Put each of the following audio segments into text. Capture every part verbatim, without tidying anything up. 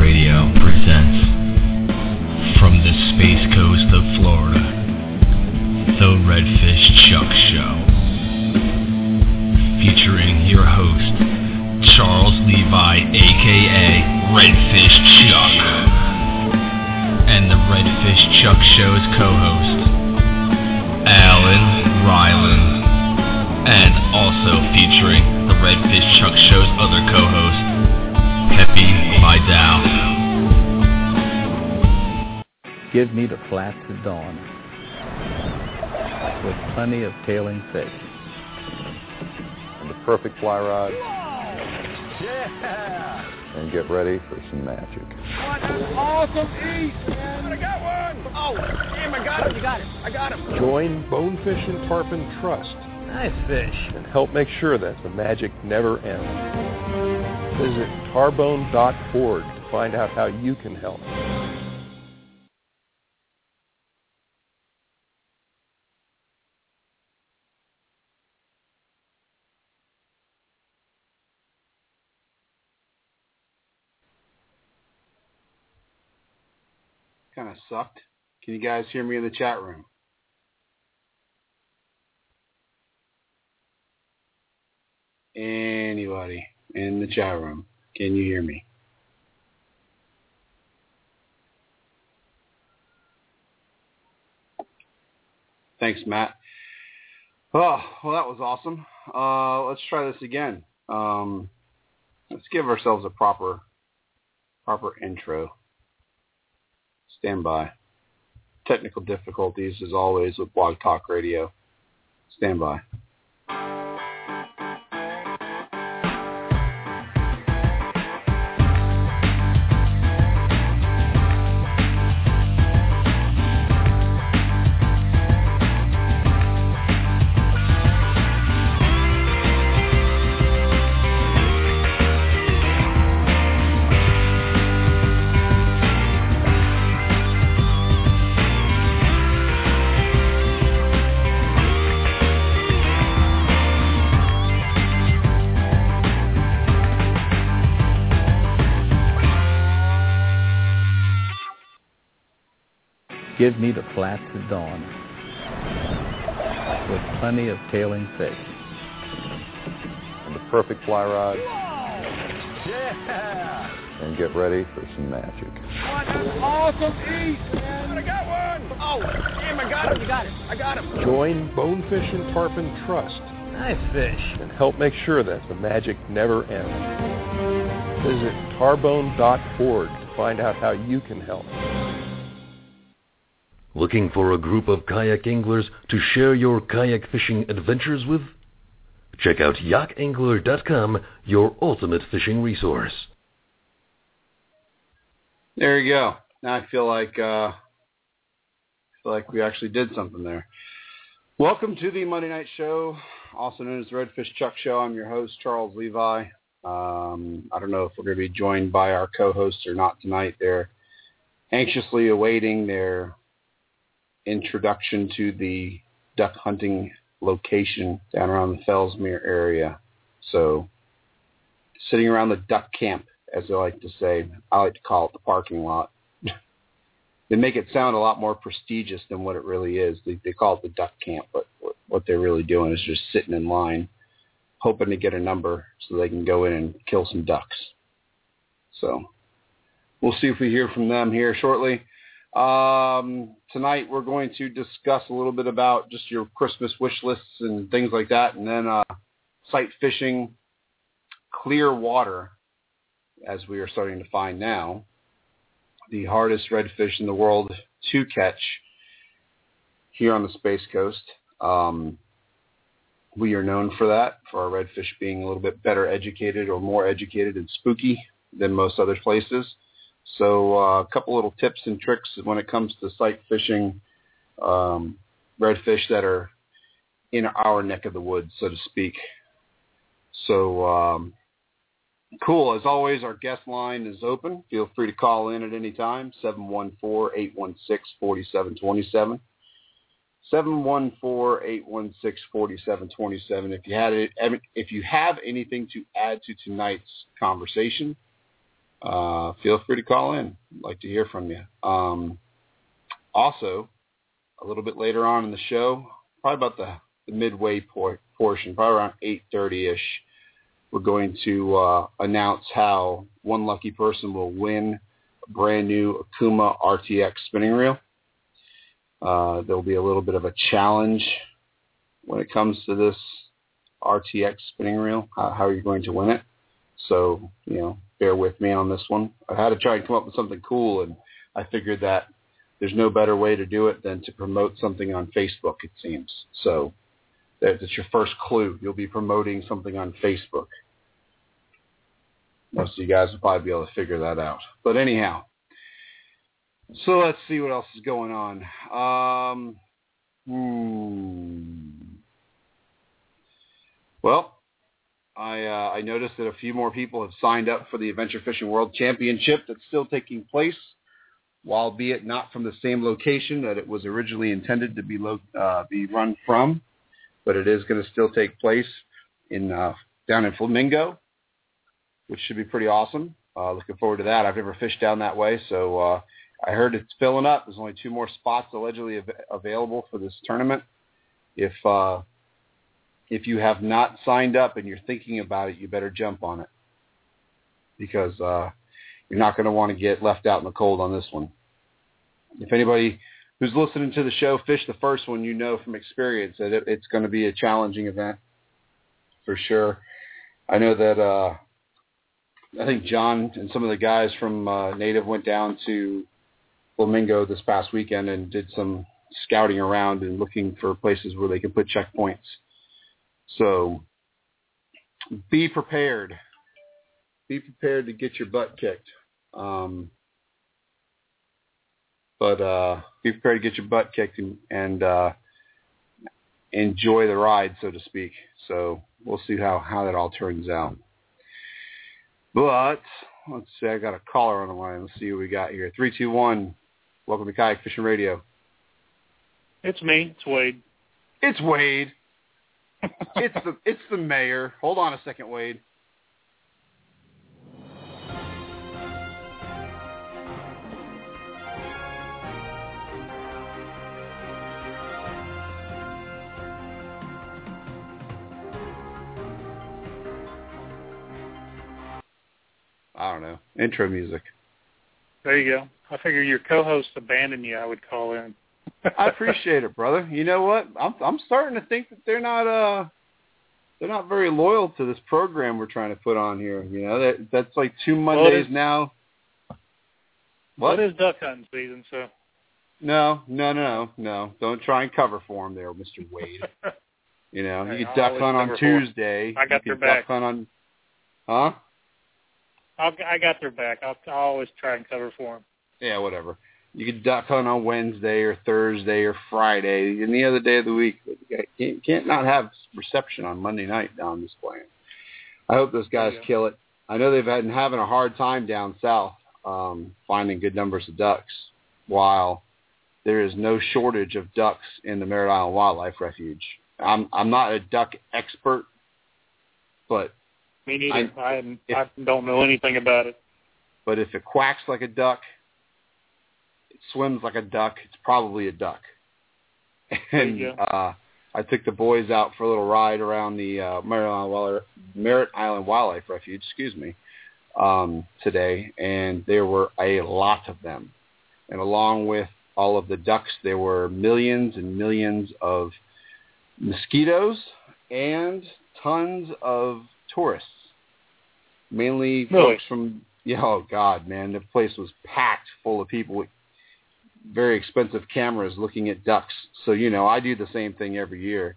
Radio presents from the Space Coast of Florida, the Redfish Chuck Show, featuring your host, Charles Levi, a k a. Redfish Chuck, and the Redfish Chuck Show's co-host, Alan Ryland, and also featuring the Redfish Chuck Show's other co-host, down. Give me the flats at dawn with plenty of tailing fish and the perfect fly rod. Yeah. And get ready for some magic. Oh, that's an awesome eat! I got one! Oh, damn, I got it! You got it! I got him! Join Bonefish and Tarpon Trust. Nice fish. And help make sure that the magic never ends. Visit tarbone dot org to find out how you can help. Kind of sucked. Can you guys hear me in the chat room? Anybody? In the chat room. Can you hear me? Thanks, Matt. Oh, well, that was awesome. Uh, let's try this again. Um, let's give ourselves a proper, proper intro. Stand by. Technical difficulties, as always, with Blog Talk Radio. Stand by. Give me the flats at dawn with plenty of tailing fish and the perfect fly rod. Yeah. And get ready for some magic. Oh, that's an awesome eat! And I got one! Oh, damn, I got him! You got it! I got him! Join Bonefish and Tarpon Trust. Nice fish. And help make sure that the magic never ends. Visit tarbone dot org to find out how you can help. Looking for a group of kayak anglers to share your kayak fishing adventures with? Check out yak angler dot com, your ultimate fishing resource. There you go. Now I feel like uh, feel like we actually did something there. Welcome to the Monday Night Show, also known as the Redfish Chuck Show. I'm your host, Charles Levi. Um, I don't know if we're going to be joined by our co-hosts or not tonight. They're anxiously awaiting their introduction to the duck hunting location down around the Fellsmere area. So sitting around the duck camp, as they like to say, I like to call it the parking lot. They make it sound a lot more prestigious than what it really is. They, they call it the duck camp, but what they're really doing is just sitting in line, hoping to get a number so they can go in and kill some ducks. So we'll see if we hear from them here shortly. Um, tonight we're going to discuss a little bit about just your Christmas wish lists and things like that. And then, uh, sight fishing, clear water, as we are starting to find now, the hardest redfish in the world to catch here on the Space Coast. Um, we are known for that, for our redfish being a little bit better educated or more educated and spooky than most other places. So uh, a couple little tips and tricks when it comes to sight fishing um, redfish that are in our neck of the woods, so to speak. So um, cool. As always, our guest line is open. Feel free to call in at any time, seven one four, eight one six, four seven two seven. seven one four, eight one six, four seven two seven. If you had it, if you have anything to add to tonight's conversation, uh, feel free to call in. I'd like to hear from you. Um, also, a little bit later on in the show, probably about the, the midway por- portion, probably around eight thirty-ish, we're going to uh, announce how one lucky person will win a brand new Akuma R T X spinning reel. Uh, there'll be a little bit of a challenge when it comes to this R T X spinning reel. How, how are you going to win it? So, you know, bear with me on this one. I had to try and come up with something cool, and I figured that there's no better way to do it than to promote something on Facebook, it seems. So that's your first clue. You'll be promoting something on Facebook. Most of you guys will probably be able to figure that out. But anyhow, so let's see what else is going on. Um, hmm. Well, I, uh, I noticed that a few more people have signed up for the Adventure Fishing World Championship that's still taking place, albeit not from the same location that it was originally intended to be lo- uh, be run from, but it is going to still take place in uh, down in Flamingo, which should be pretty awesome. Uh, looking forward to that. I've never fished down that way, so uh, I heard it's filling up. There's only two more spots allegedly av- available for this tournament. If uh, if you have not signed up and you're thinking about it, you better jump on it, because uh, you're not going to want to get left out in the cold on this one. If anybody who's listening to the show fished the first one, you know from experience that it, it's going to be a challenging event for sure. I know that uh, I think John and some of the guys from uh, Native went down to Flamingo this past weekend and did some scouting around and looking for places where they can put checkpoints. So be prepared. Be prepared to get your butt kicked. Um, but uh, be prepared to get your butt kicked and, and uh, enjoy the ride, so to speak. So we'll see how, how that all turns out. But let's see, I got a caller on the line. Let's see who we got here. three two one, welcome to Kayak Fishing Radio. It's me. It's Wade. It's Wade. it's the it's the mayor. Hold on a second, Wade. I don't know. Intro music. There you go. I figure your co-host abandoned you. I would call in. I appreciate it, brother. You know what? I'm I'm starting to think that they're not uh they're not very loyal to this program we're trying to put on here. You know that that's like two Mondays well, now. What well, is duck hunting season? So no, no, no, no. Don't try and cover for them there, Mister Wade. You know hey, you can duck hunt on Tuesday. I got you their can back. Duck hunt on, huh? I'll, I got their back. I'll, I'll always try and cover for them. Yeah, whatever. You can duck hunt on Wednesday or Thursday or Friday, any other day of the week. But you can't, can't not have reception on Monday night down this planet. I hope those guys kill it. I know they've been having a hard time down south um, finding good numbers of ducks, while there is no shortage of ducks in the Merritt Island Wildlife Refuge. I'm I'm not a duck expert, but... Me neither. I, I, if, I don't know anything about it. But if it quacks like a duck, it swims like a duck, it's probably a duck. And uh, I took the boys out for a little ride around the uh, Merritt Island Wildlife Refuge, excuse me, um, today, and there were a lot of them. And along with all of the ducks, there were millions and millions of mosquitoes and tons of tourists, mainly really? folks from, yeah, oh God, man, the place was packed full of people with very expensive cameras looking at ducks. So, you know, I do the same thing every year.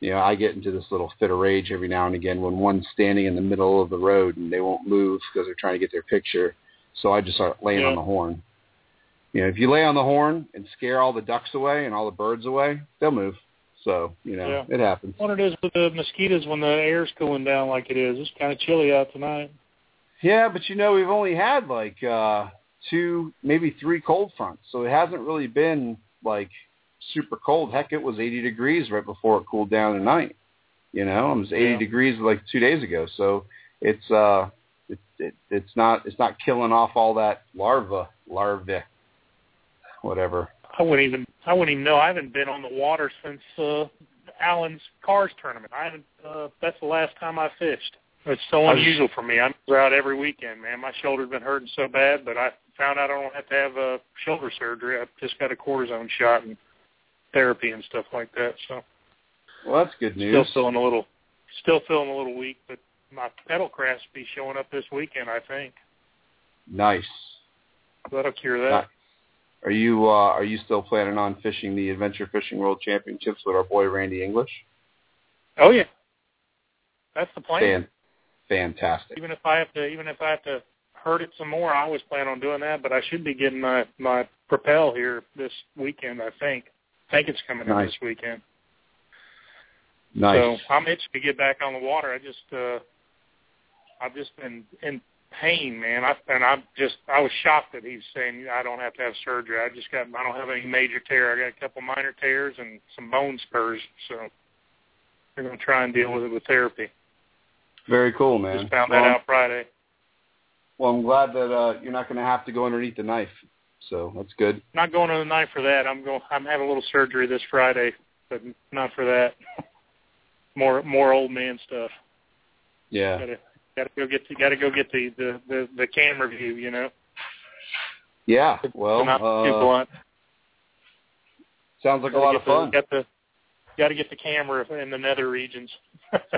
You know, I get into this little fit of rage every now and again when one's standing in the middle of the road and they won't move because they're trying to get their picture. So I just start laying yeah. on the horn. You know, if you lay on the horn and scare all the ducks away and all the birds away, they'll move. So, you know, yeah. it happens. What it is with the mosquitoes when the air's cooling down like it is. It's kind of chilly out tonight. Yeah, but, you know, we've only had, like, uh, two, maybe three cold fronts. So it hasn't really been, like, super cold. Heck, it was eighty degrees right before it cooled down tonight. You know, it was eighty yeah. degrees, like, two days ago. So it's, uh, it, it, it's not it's not killing off all that larva larvae, whatever. I wouldn't even I wouldn't even know. I haven't been on the water since uh, Alan's Cars tournament. I haven't. Uh, that's the last time I fished. It's so unusual for me. I'm out every weekend, man. My shoulder's been hurting so bad, but I found out I don't have to have a shoulder surgery. I've just got a cortisone shot and therapy and stuff like that. So, well, that's good news. Still feeling a little, still feeling a little weak, but my pedal crash will be showing up this weekend, I think. Nice. That'll cure that. Nice. Are you uh, are you still planning on fishing the Adventure Fishing World Championships with our boy Randy English? Oh yeah, that's the plan. Stan. Fantastic. Even if I have to, even if I have to hurt it some more, I always plan on doing that. But I should be getting my, my Propel here this weekend. I think. I think it's coming nice. up this weekend. Nice. So I'm itching to get back on the water. I just, uh, I've just been in pain, man. I and I'm just, I was shocked that he's saying I don't have to have surgery. I just got, I don't have any major tear. I got a couple minor tears and some bone spurs. So we're gonna try and deal with it with therapy. Very cool, man. Just found that well, out Friday. Well, I'm glad that uh, you're not going to have to go underneath the knife, so that's good. Not going under the knife for that. I'm going. I'm having a little surgery this Friday, but not for that. More, more old man stuff. Yeah. Gotta, gotta go get. Gotta go get the, the, the, the camera view, you know. Yeah. Well. So not uh, too blunt. Sounds like gotta a lot of fun. The, got the. Got to get the camera in the nether regions.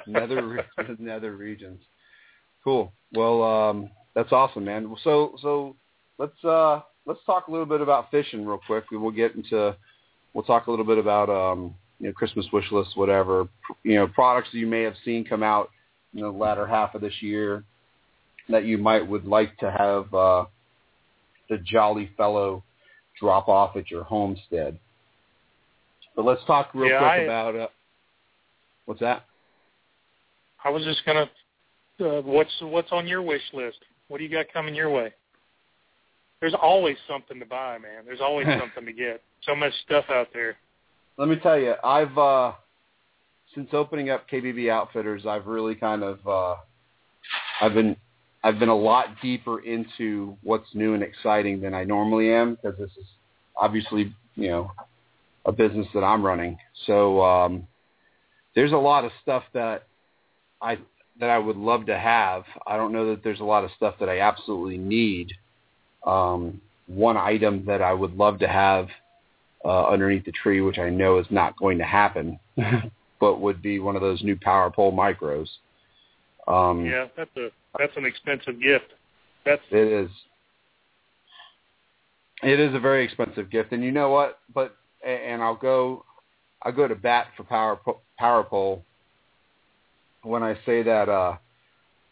nether, nether regions. Cool. Well, um, that's awesome, man. So, so let's uh, let's talk a little bit about fishing real quick. We will get into. We'll talk a little bit about um, you know, Christmas wish lists, whatever, you know, products that you may have seen come out in the latter half of this year that you might would like to have uh, the jolly fellow drop off at your homestead. But let's talk real yeah, quick I, about uh, what's that? I was just gonna. Uh, what's what's on your wish list? What do you got coming your way? There's always something to buy, man. There's always something to get. So much stuff out there. Let me tell you, I've uh, since opening up K B B Outfitters, I've really kind of uh, I've been I've been a lot deeper into what's new and exciting than I normally am, because this is obviously, you know, a business that I'm running. So um, there's a lot of stuff that I that I would love to have. I don't know that there's a lot of stuff that I absolutely need. Um, one item that I would love to have uh, underneath the tree, which I know is not going to happen, but would be one of those new PowerPole micros. Um, yeah, that's a that's an expensive gift. That's it is. It is a very expensive gift, and you know what? But And I'll go, I'll go to bat for power PowerPole when I say that uh,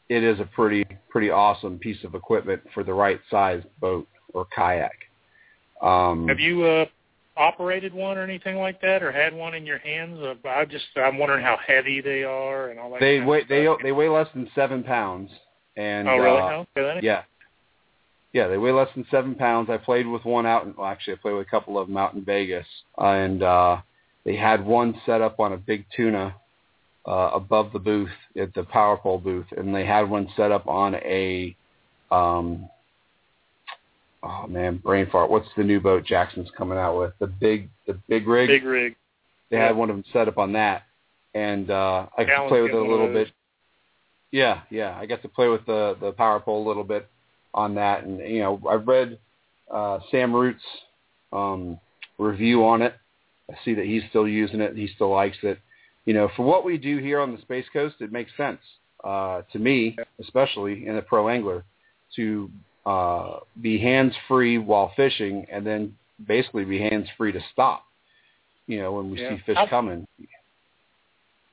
it is a pretty, pretty awesome piece of equipment for the right sized boat or kayak. Um, Have you uh, operated one or anything like that, or had one in your hands? Uh, I just, I'm wondering how heavy they are and all that. They kind weigh, of stuff. they they weigh less than seven pounds. And oh, really? Uh, okay, yeah. Yeah, they weigh less than seven pounds. I played with one out in, well, actually, I played with a couple of them out in Vegas, uh, and uh, they had one set up on a big tuna uh, above the booth at the PowerPole booth, and they had one set up on a, um, oh man, brain fart. What's the new boat Jackson's coming out with? The big, the big rig. Big rig. They yeah. had one of them set up on that, and uh, I got to play with it a little bit. Yeah, yeah, I got to play with the the PowerPole a little bit on that, and you know, I've read uh, Sam Root's um, review on it. I see that he's still using it. He still likes it. You know, for what we do here on the Space Coast, it makes sense uh, to me, especially in a pro angler, to uh, be hands-free while fishing, and then basically be hands-free to stop, you know, when we yeah. see fish how, coming.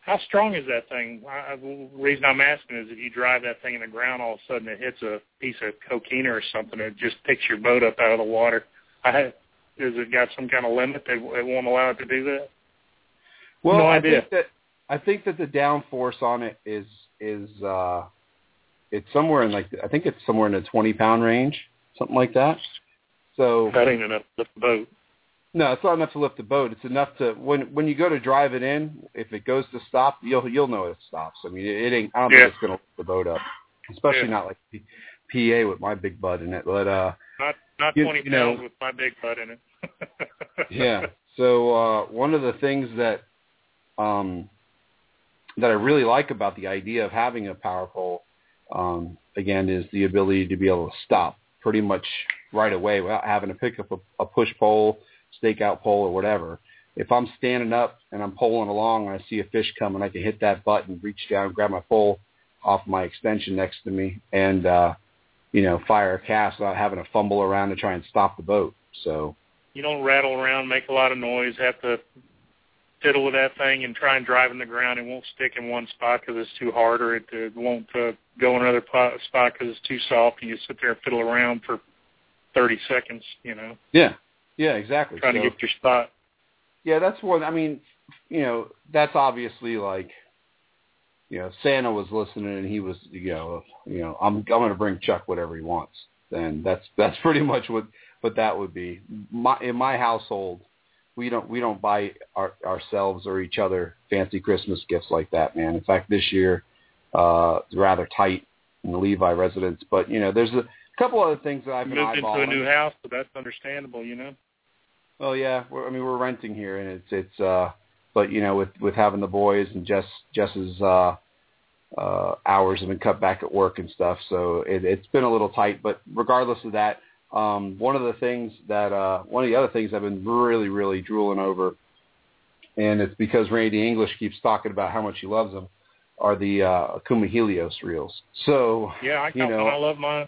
How strong is that thing? I, the reason I'm asking is if you drive that thing in the ground, all of a sudden it hits a piece of coquina or something, it just picks your boat up out of the water. I had, has it got some kind of limit that it won't allow it to do that? Well, no I idea. think that I think that the downforce on it is is uh, it's somewhere in like I think it's somewhere in the twenty pound range, something like that. So that ain't enough to lift the boat. No, it's not enough to lift the boat. It's enough to when when you go to drive it in. If it goes to stop, you'll you'll know it stops. I mean, it, it ain't. I don't yeah. think it's gonna lift the boat up. especially yeah. not like P A with my big bud in it. But uh, not not you, twenty you know, pounds with my big bud in it. Yeah. So uh, one of the things that um, that I really like about the idea of having a PowerPole, um, again, is the ability to be able to stop pretty much right away without having to pick up a, a push pole, stakeout pole, or whatever. If I'm standing up and I'm pulling along and I see a fish coming, I can hit that button, reach down, grab my pole off my extension next to me, and, uh, you know, fire a cast without having to fumble around to try and stop the boat. So you don't rattle around, make a lot of noise, have to fiddle with that thing and try and drive in the ground. It won't stick in one spot because it's too hard, or it, it won't uh, go in another spot because it's too soft, and you sit there and fiddle around for thirty seconds, you know. Yeah, yeah, exactly. Trying so, to get your spot. Yeah, that's one. I mean, you know, that's obviously like, you know, Santa was listening and he was, you know, you know, I'm I'm going to bring Chuck whatever he wants. And that's that's pretty much what, what that would be. My, in my household, we don't we don't buy our, ourselves or each other fancy Christmas gifts like that, man. In fact, this year uh, it's rather tight in the Levi residence. But you know, there's a couple other things that I've been eyeballing. You moved into a new house, so that's understandable, you know. Well, yeah, we're, I mean, we're renting here, and it's, it's uh, but, you know, with, with having the boys and Jess, Jess's uh, uh, hours have been cut back at work and stuff, so it, it's been a little tight. But regardless of that, um, one of the things that, uh, one of the other things I've been really, really drooling over, and it's because Randy English keeps talking about how much he loves them, are the uh, Akuma Helios reels. So, yeah, I, you know, I love mine.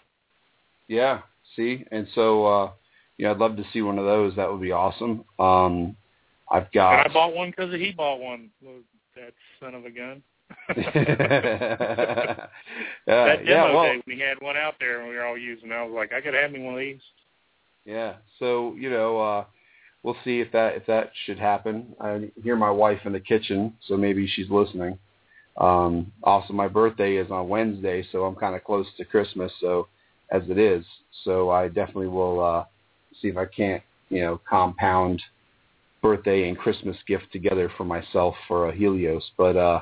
Yeah, see, and so, uh, yeah, I'd love to see one of those. That would be awesome. Um, I've got. And I bought one because he bought one. That son of a gun. uh, that demo yeah, well, day we had one out there and we were all using. I was like, I could have me one of these. Yeah. So you know, uh, we'll see if that if that should happen. I hear my wife in the kitchen, so maybe she's listening. Um, also, my birthday is on Wednesday, so I'm kind of close to Christmas. So as it is, so I definitely will. Uh, See if I can't, you know, compound birthday and Christmas gift together for myself for a Helios. But uh,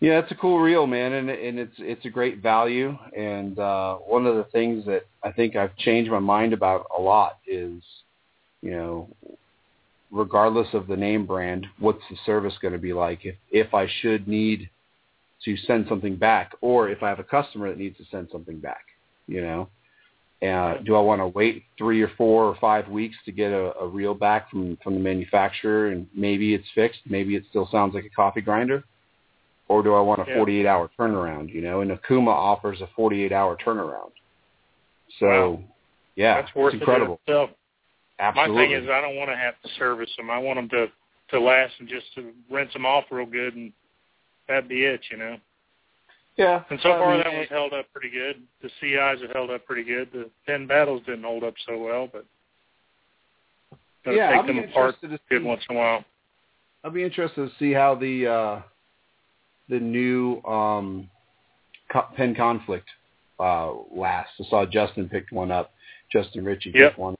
yeah, it's a cool reel, man, and, and it's it's a great value. And uh, one of the things that I think I've changed my mind about a lot is, you know, regardless of the name brand, what's the service going to be like? If if I should need to send something back, or if I have a customer that needs to send something back, you know. Uh, do I want to wait three or four or five weeks to get a, a reel back from, from the manufacturer, and maybe it's fixed, maybe it still sounds like a coffee grinder, or do I want a forty-eight hour turnaround, you know? And Akuma offers a forty-eight hour turnaround. So, wow. yeah, That's worth it's incredible. It in Absolutely. My thing is I don't want to have to service them. I want them to, to last and just to rinse them off real good, and that'd be it, you know? Yeah. And so far I mean, that one's held up pretty good. The C Is have held up pretty good. The Pen Battles didn't hold up so well, but gotta yeah, take I'll them apart good once in a while. I'll be interested to see how the uh, the new um, Pen Conflict uh, lasts. I saw Justin picked one up. Justin Ritchie yep. picked one.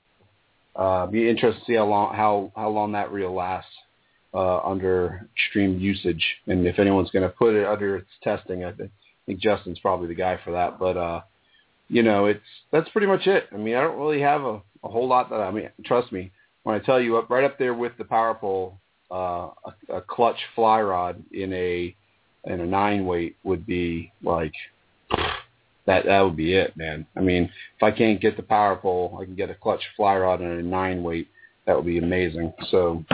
Uh, be interested to see how long how, how long that reel lasts. Uh, under extreme usage, and if anyone's going to put it under its testing, I think, I think Justin's probably the guy for that. But uh, you know, it's that's pretty much it. I mean, I don't really have a, a whole lot that I mean. Trust me when I tell you, up right up there with the PowerPole, uh, a, a clutch fly rod in a in a nine weight would be like that. That would be it, man. I mean, if I can't get the PowerPole, I can get a clutch fly rod in a nine weight. That would be amazing. So.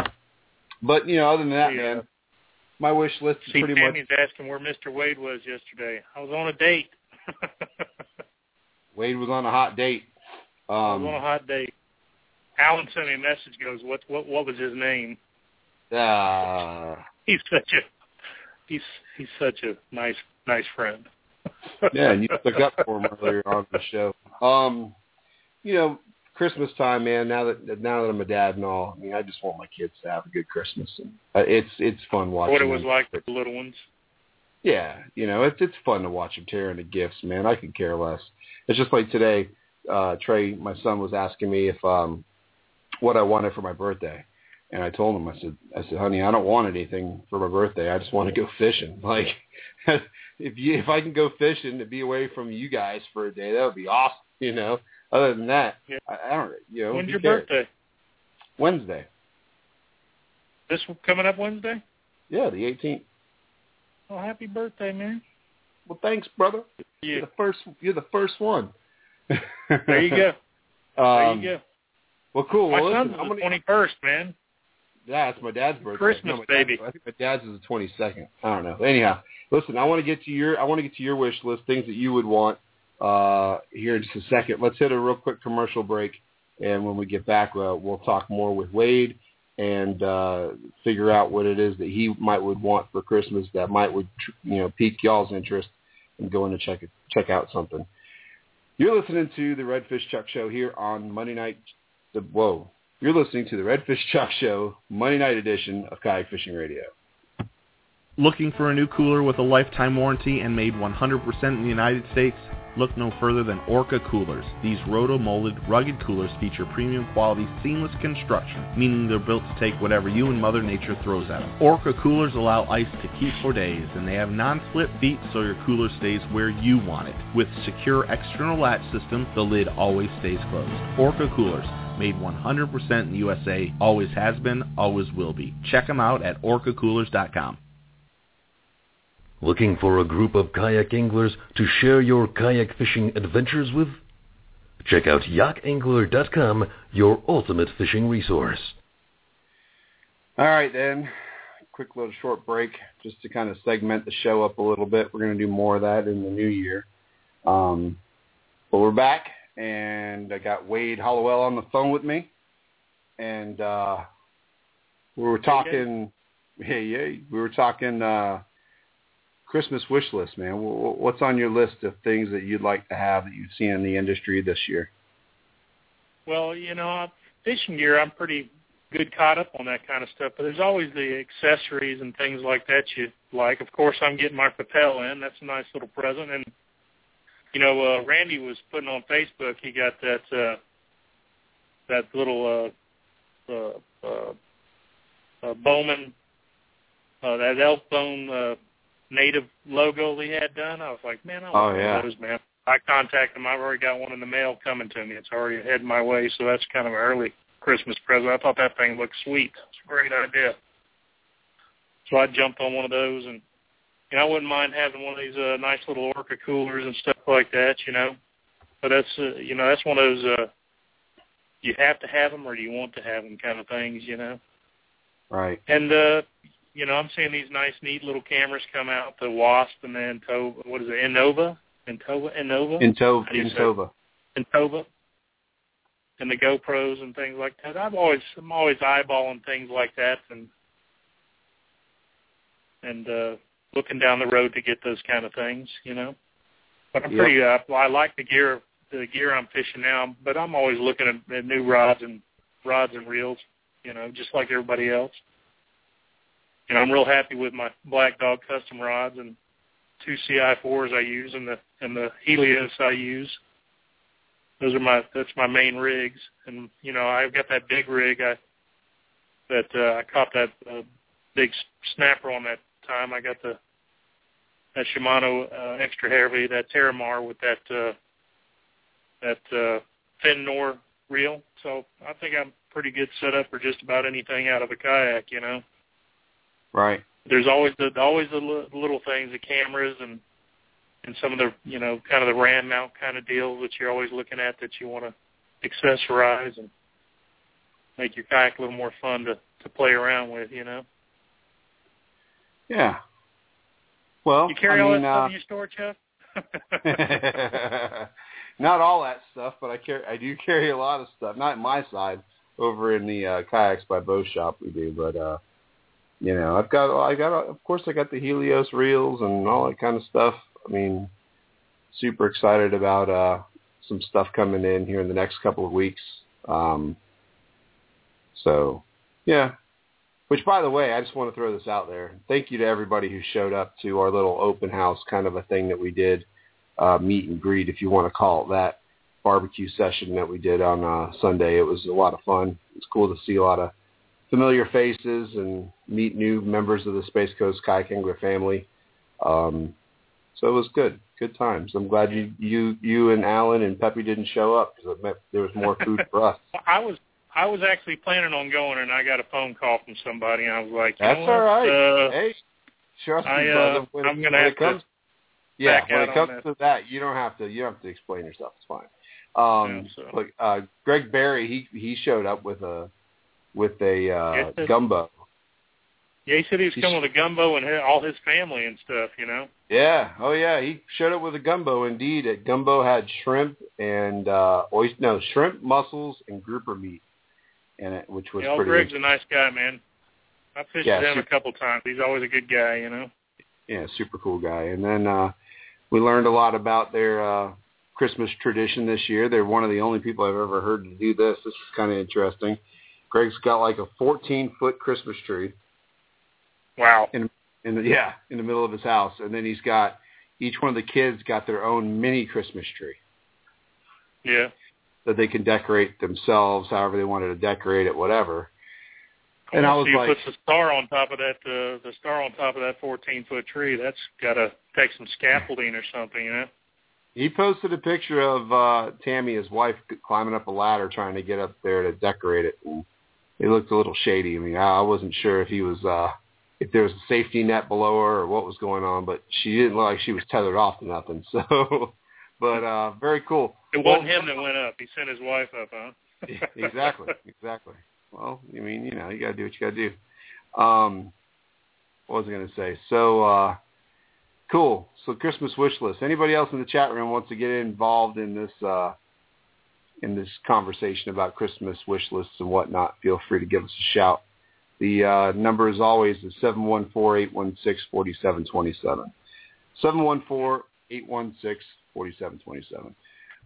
But, you know, other than that, yeah. man, my wish list is See, pretty Tammy's much... See, asking where Mister Wade was yesterday. I was on a date. Wade was on a hot date. Um, I was on a hot date. Alan sent me a message, goes, what What, what was his name? Uh, he's such a he's he's such a nice nice friend. Yeah, and you stuck up for him earlier on the show. Um, you know... Christmas time, man. Now that now that I'm a dad and all, I mean, I just want my kids to have a good Christmas. And, uh, it's it's fun watching. What it was them. Like with the little ones. Yeah, you know, it's it's fun to watch them tearing the gifts, man. I could care less. It's just like today, uh, Trey, my son, was asking me if um, what I wanted for my birthday, and I told him, I said, I said, honey, I don't want anything for my birthday. I just want to go fishing. Like, if you, if I can go fishing to be away from you guys for a day, that would be awesome. You know, other than that, yeah. I, I don't, you know. When's your cares? birthday? Wednesday. This coming up Wednesday? Yeah, the eighteenth. Oh, happy birthday, man. Well, thanks, brother. Yeah. You're the first, you're the first one. There you go. There you go. Um, well, cool. My well, son's listen, the twenty-first, man. Yeah, it's my dad's birthday. Christmas, no, baby. Dad's, I think my dad's is the twenty-second. I don't know. Anyhow, listen, I want to get to your I want to get to your wish list, things that you would want uh, here in just a second. Let's hit a real quick commercial break, and when we get back, uh, we'll talk more with Wade and uh, figure out what it is that he might would want for Christmas that might would you know pique y'all's interest in going to check it, check out something. You're listening to the Redfish Chuck Show here on Monday night. The, whoa. You're listening to the Redfish Chuck Show, Monday night edition of Kayak Fishing Radio. Looking for a new cooler with a lifetime warranty and made one hundred percent in the United States? Look no further than Orca Coolers. These roto-molded, rugged coolers feature premium quality, seamless construction, meaning they're built to take whatever you and Mother Nature throws at them. Orca Coolers allow ice to keep for days, and they have non-slip feet so your cooler stays where you want it. With secure external latch system, the lid always stays closed. Orca Coolers, made one hundred percent in the U S A, always has been, always will be. Check them out at orca coolers dot com. Looking for a group of kayak anglers to share your kayak fishing adventures with? Check out yak angler dot com, your ultimate fishing resource. All right, then. Quick little short break just to kind of segment the show up a little bit. We're going to do more of that in the new year. Um, but we're back, and I got Wade Hollowell on the phone with me. And uh, we were talking... Yeah, yeah. We were talking... Uh, Christmas wish list, man. What's on your list of things that you'd like to have that you've seen in the industry this year? Well, you know, fishing gear, I'm pretty good caught up on that kind of stuff, but there's always the accessories and things like that you like. Of course, I'm getting my Propel in. That's a nice little present. And, you know, uh, Randy was putting on Facebook, he got that uh, that little uh, uh, uh, uh, Bowman, uh, that elf bone uh Native logo they had done. I was like, man, I want oh, yeah. those, man. I contacted them. I've already got one in the mail coming to me. It's already heading my way, so that's kind of an early Christmas present. I thought that thing looked sweet. It's a great idea. So I jumped on one of those, and you know, I wouldn't mind having one of these uh, nice little Orca coolers and stuff like that, you know. But that's, uh, you know, that's one of those uh, you have to have them or you want to have them kind of things, you know. Right. And, uh, you know, I'm seeing these nice, neat little cameras come out, the Wasp and the Intova. What is it, Innova? Intova? Innova? Intova. Intova. Intova. And the GoPros and things like that. I've always, I'm always eyeballing things like that and and uh, looking down the road to get those kind of things, you know. But I'm yep. pretty, uh, I like the gear, the gear I'm fishing now, but I'm always looking at, at new rods and rods and reels, you know, just like everybody else. You know, I'm real happy with my Black Dog custom rods and two C I fours I use and the and the Helios I use. Those are my that's my main rigs. And you know, I've got that big rig. I that uh, I caught that uh, big snapper on that time. I got the that Shimano uh, extra heavy, that Terramar with that uh, that uh, Finnor reel. So I think I'm pretty good set up for just about anything out of a kayak, you know. Right. There's always the always the little things, the cameras and and some of the you know kind of the RAM mount kind of deals that you're always looking at that you want to accessorize and make your kayak a little more fun to, to play around with, you know. Yeah. Well, you carry I all mean, that stuff uh, in your store, Chuck? Not all that stuff, but I carry I do carry a lot of stuff. Not my side over in the uh, Kayaks by Bow shop we do, but. Uh, You know, I've got, I got, of course, I got the Helios reels and all that kind of stuff. I mean, super excited about uh, some stuff coming in here in the next couple of weeks. Um, so, yeah. Which, by the way, I just want to throw this out there. Thank you to everybody who showed up to our little open house kind of a thing that we did, uh, meet and greet, if you want to call it that, barbecue session that we did on uh, Sunday. It was a lot of fun. It's cool to see a lot of familiar faces and meet new members of the Space Coast Kayak Angler family. Um, So it was good. Good times. I'm glad you you, you and Alan and Peppy didn't show up because it meant there was more food for us. I was I was actually planning on going, and I got a phone call from somebody, and I was like, That's you know all what? right. Uh, hey, trust I, me, brother. When, I'm going to have comes, to Yeah, when it comes to that, you don't have to you don't have to explain yourself. It's fine. Um, yeah, so. Look, uh, Greg Barry, he, he showed up with a with a uh, a, gumbo. Yeah, he said he was he coming sh- with a gumbo and all his family and stuff, you know? Yeah. Oh, yeah. He showed up with a gumbo, indeed. That gumbo had shrimp and uh, oyster, no, shrimp, mussels, and grouper meat in it, which was yeah, pretty Greg's a nice guy, man. I fished yeah, with him super- a couple times. He's always a good guy, you know? Yeah, super cool guy. And then uh, we learned a lot about their uh, Christmas tradition this year. They're one of the only people I've ever heard to do this. This is kind of interesting. Greg's got like a fourteen-foot Christmas tree. Wow. In, in the, yeah, in the middle of his house. And then he's got, each one of the kids got their own mini Christmas tree. Yeah. That they can decorate themselves however they wanted to decorate it, whatever. And I was like, you put the star on top of that, uh, the star on top of that fourteen-foot tree. That's got to take some scaffolding or something, you know? He posted a picture of uh, Tammy, his wife, climbing up a ladder trying to get up there to decorate it. And it looked a little shady. I mean, I wasn't sure if he was... Uh, if there was a safety net below her or what was going on, but she didn't look like she was tethered off to nothing. So, but uh, very cool. It wasn't well, him that went up. He sent his wife up, huh? Exactly, exactly. Well, I mean, you know, you got to do what you got to do. Um, what was I going to say? So, uh, cool. So Christmas wish list. Anybody else in the chat room wants to get involved in this uh, in this conversation about Christmas wish lists and whatnot, feel free to give us a shout. The uh, number, as always, is seven one four, eight one six, four seven two seven. seven one four, eight one six, four seven two seven.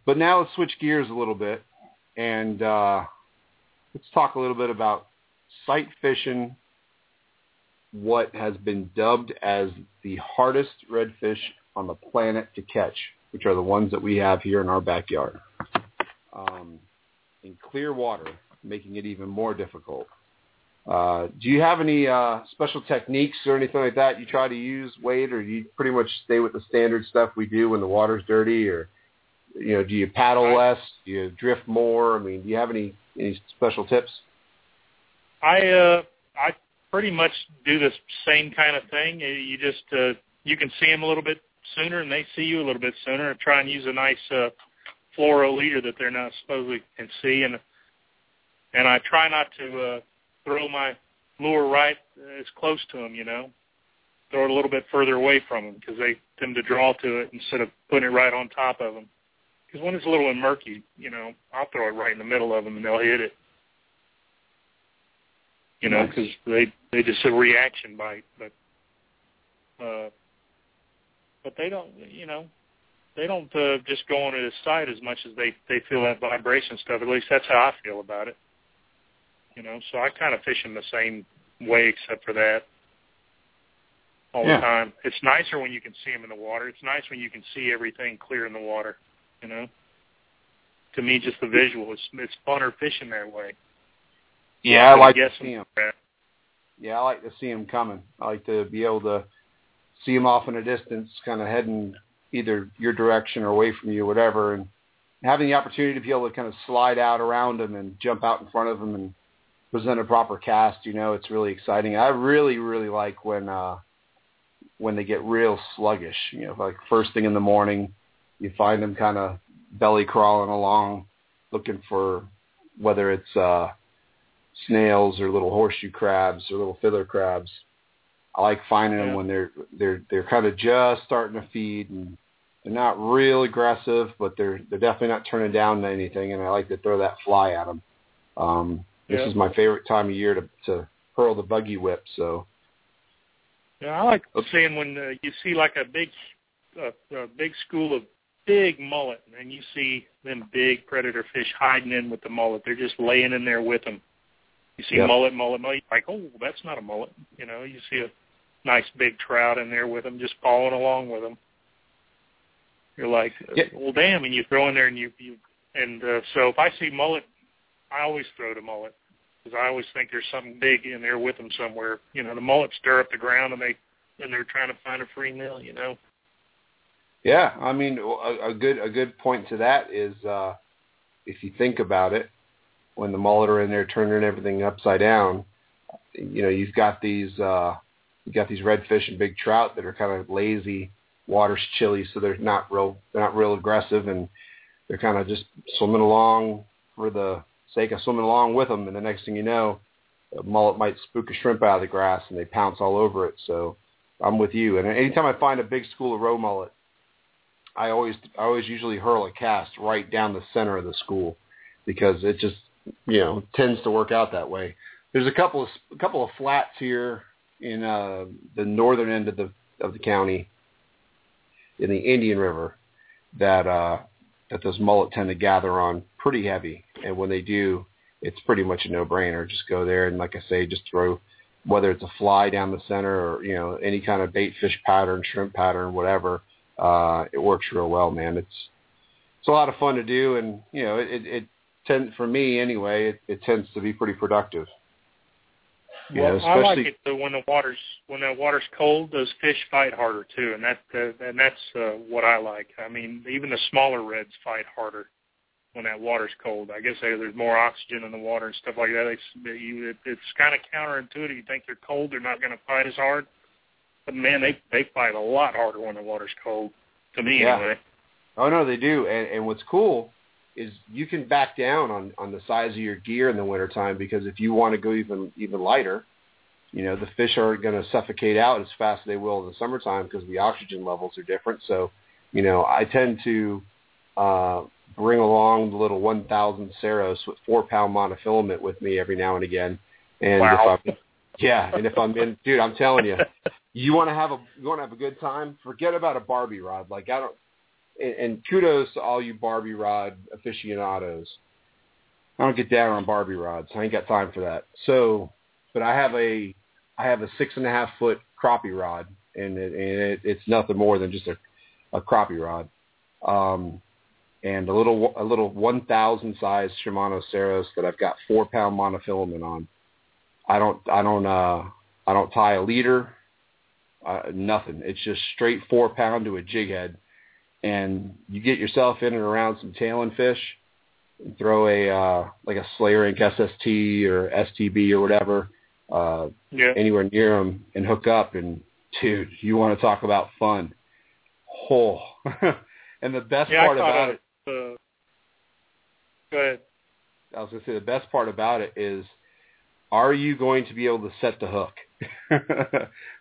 But now let's switch gears a little bit, and uh, let's talk a little bit about sight fishing, what has been dubbed as the hardest redfish on the planet to catch, which are the ones that we have here in our backyard. Um, in clear water, making it even more difficult. Uh, do you have any uh, special techniques or anything like that you try to use, Wade, or do you pretty much stay with the standard stuff we do when the water's dirty? Or, you know, do you paddle less? Do you drift more? I mean, do you have any, any special tips? I uh, I pretty much do this same kind of thing. You just uh, you can see them a little bit sooner, and they see you a little bit sooner. And try and use a nice uh, fluoro leader that they're not supposed to can see, and and I try not to. Uh, throw my lure right as close to them, you know. Throw it a little bit further away from them because they tend to draw to it instead of putting it right on top of them. Because when it's a little murky, you know, I'll throw it right in the middle of them and they'll hit it. You know, because nice. they, they just a reaction bite. But uh, but they don't, you know, they don't uh, just go onto the side as much as they, they feel that vibration stuff. At least that's how I feel about it. You know, so I kind of fish in the same way except for that all yeah. the time. It's nicer when you can see them in the water. It's nice when you can see everything clear in the water, you know. To me, just the visual. It's, it's funner fishing that way. Yeah, I like to see them. Yeah, I like to see them coming. I like to be able to see them off in a distance, kind of heading either your direction or away from you, whatever, and having the opportunity to be able to kind of slide out around them and jump out in front of them and present a proper cast, you know, it's really exciting. I really, really like when uh, when they get real sluggish, you know, like first thing in the morning, you find them kind of belly crawling along looking for whether it's uh, snails or little horseshoe crabs or little fiddler crabs. I like finding yeah. them when they're they're they're kind of just starting to feed and they're not real aggressive, but they're they're definitely not turning down to anything, and I like to throw that fly at them. Um, This yeah. is my favorite time of year to, to hurl the buggy whip. So, yeah, I like seeing when uh, you see like a big, uh, a big school of big mullet, and you see them big predator fish hiding in with the mullet. They're just laying in there with them. You see yeah. mullet, mullet, mullet. You're like, oh, that's not a mullet. You know, you see a nice big trout in there with them, just following along with them. You're like, yeah. well, damn, and you throw in there, and you, you and uh, so if I see mullet. I always throw the mullet because I always think there's something big in there with them somewhere. You know, the mullets stir up the ground and they and they're trying to find a free meal. You know, Yeah, I mean, a, a good a good point to that is uh, if you think about it, when the mullet are in there turning everything upside down, you know, you've got these uh, you got these redfish and big trout that are kind of lazy. Water's chilly, so they're not real they're not real aggressive, and they're kind of just swimming along for the sake of swimming along with them. And the next thing you know, a mullet might spook a shrimp out of the grass, and they pounce all over it. So I'm with you. And anytime I find a big school of roe mullet, I always I always usually hurl a cast right down the center of the school, because it just, you know, tends to work out that way. There's a couple of a couple of flats here in uh, the northern end of the of the county in the Indian River that uh, that those mullet tend to gather on pretty heavy, and when they do, it's pretty much a no-brainer. Just go there and, like I say, just throw, whether it's a fly down the center or, you know, any kind of bait fish pattern, shrimp pattern, whatever. Uh, it works real well, man. It's it's a lot of fun to do, and, you know, it, it, it tends, for me anyway, it, it tends to be pretty productive. You well, know, especially, I like it though, when the water's when the water's cold, those fish fight harder too, and that uh, and that's uh, what I like. I mean, even the smaller reds fight harder when that water's cold. I guess hey, there's more oxygen in the water and stuff like that. It's, it, it's kind of counterintuitive. You think they're cold, they're not going to fight as hard, but man, they they fight a lot harder when the water's cold. To me, yeah. anyway. Oh no, they do. And, and what's cool is you can back down on, on the size of your gear in the wintertime, because if you want to go even even lighter, you know, the fish aren't going to suffocate out as fast as they will in the summertime because the oxygen levels are different. So, you know, I tend to uh, bring along the little one thousand Ceros with four-pound monofilament with me every now and again. And wow. If I'm, yeah, and if I'm in, dude, I'm telling you, you want to have a you want to have a good time, forget about a Barbie rod. Like, I don't. And kudos to all you Barbie rod aficionados. I don't get down on Barbie rods. I ain't got time for that. So, but I have a, I have a six and a half foot crappie rod, and it, and it, it's nothing more than just a, a crappie rod, um, and a little, a little one thousand size Shimano Ceros that I've got four pound monofilament on. I don't, I don't, uh, I don't tie a leader, uh, nothing. It's just straight four pound to a jig head. And you get yourself in and around some tailing fish and throw a, uh, like a Slayer Inc S S T or S T B or whatever, uh, yeah. anywhere near them and hook up. And dude, you want to talk about fun. Oh, and the best yeah, part about it, it uh, go ahead. I was going to say the best part about it is, are you going to be able to set the hook?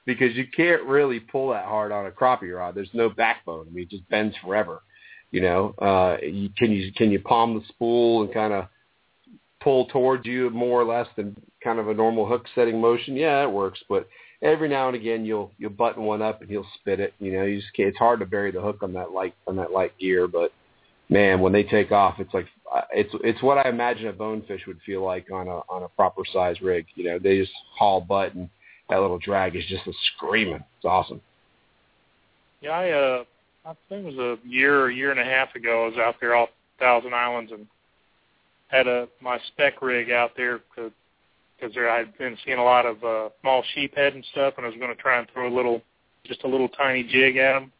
Because you can't really pull that hard on a crappie rod. There's no backbone. I mean, it just bends forever. You know, uh, you, can you can you palm the spool and kind of pull towards you more or less than kind of a normal hook setting motion? Yeah, it works. But every now and again, you'll you'll button one up and he'll spit it. You know, you just can't, it's hard to bury the hook on that light on that light gear. But man, when they take off, it's like it's it's what I imagine a bonefish would feel like on a on a proper size rig. You know, they just haul butt and that little drag is just a screaming. It's awesome. Yeah, I, uh, I think it was a year or a year and a half ago, I was out there off Thousand Islands and had a my spec rig out there because I had been seeing a lot of uh, small sheephead and stuff, and I was going to try and throw a little, just a little tiny jig at them.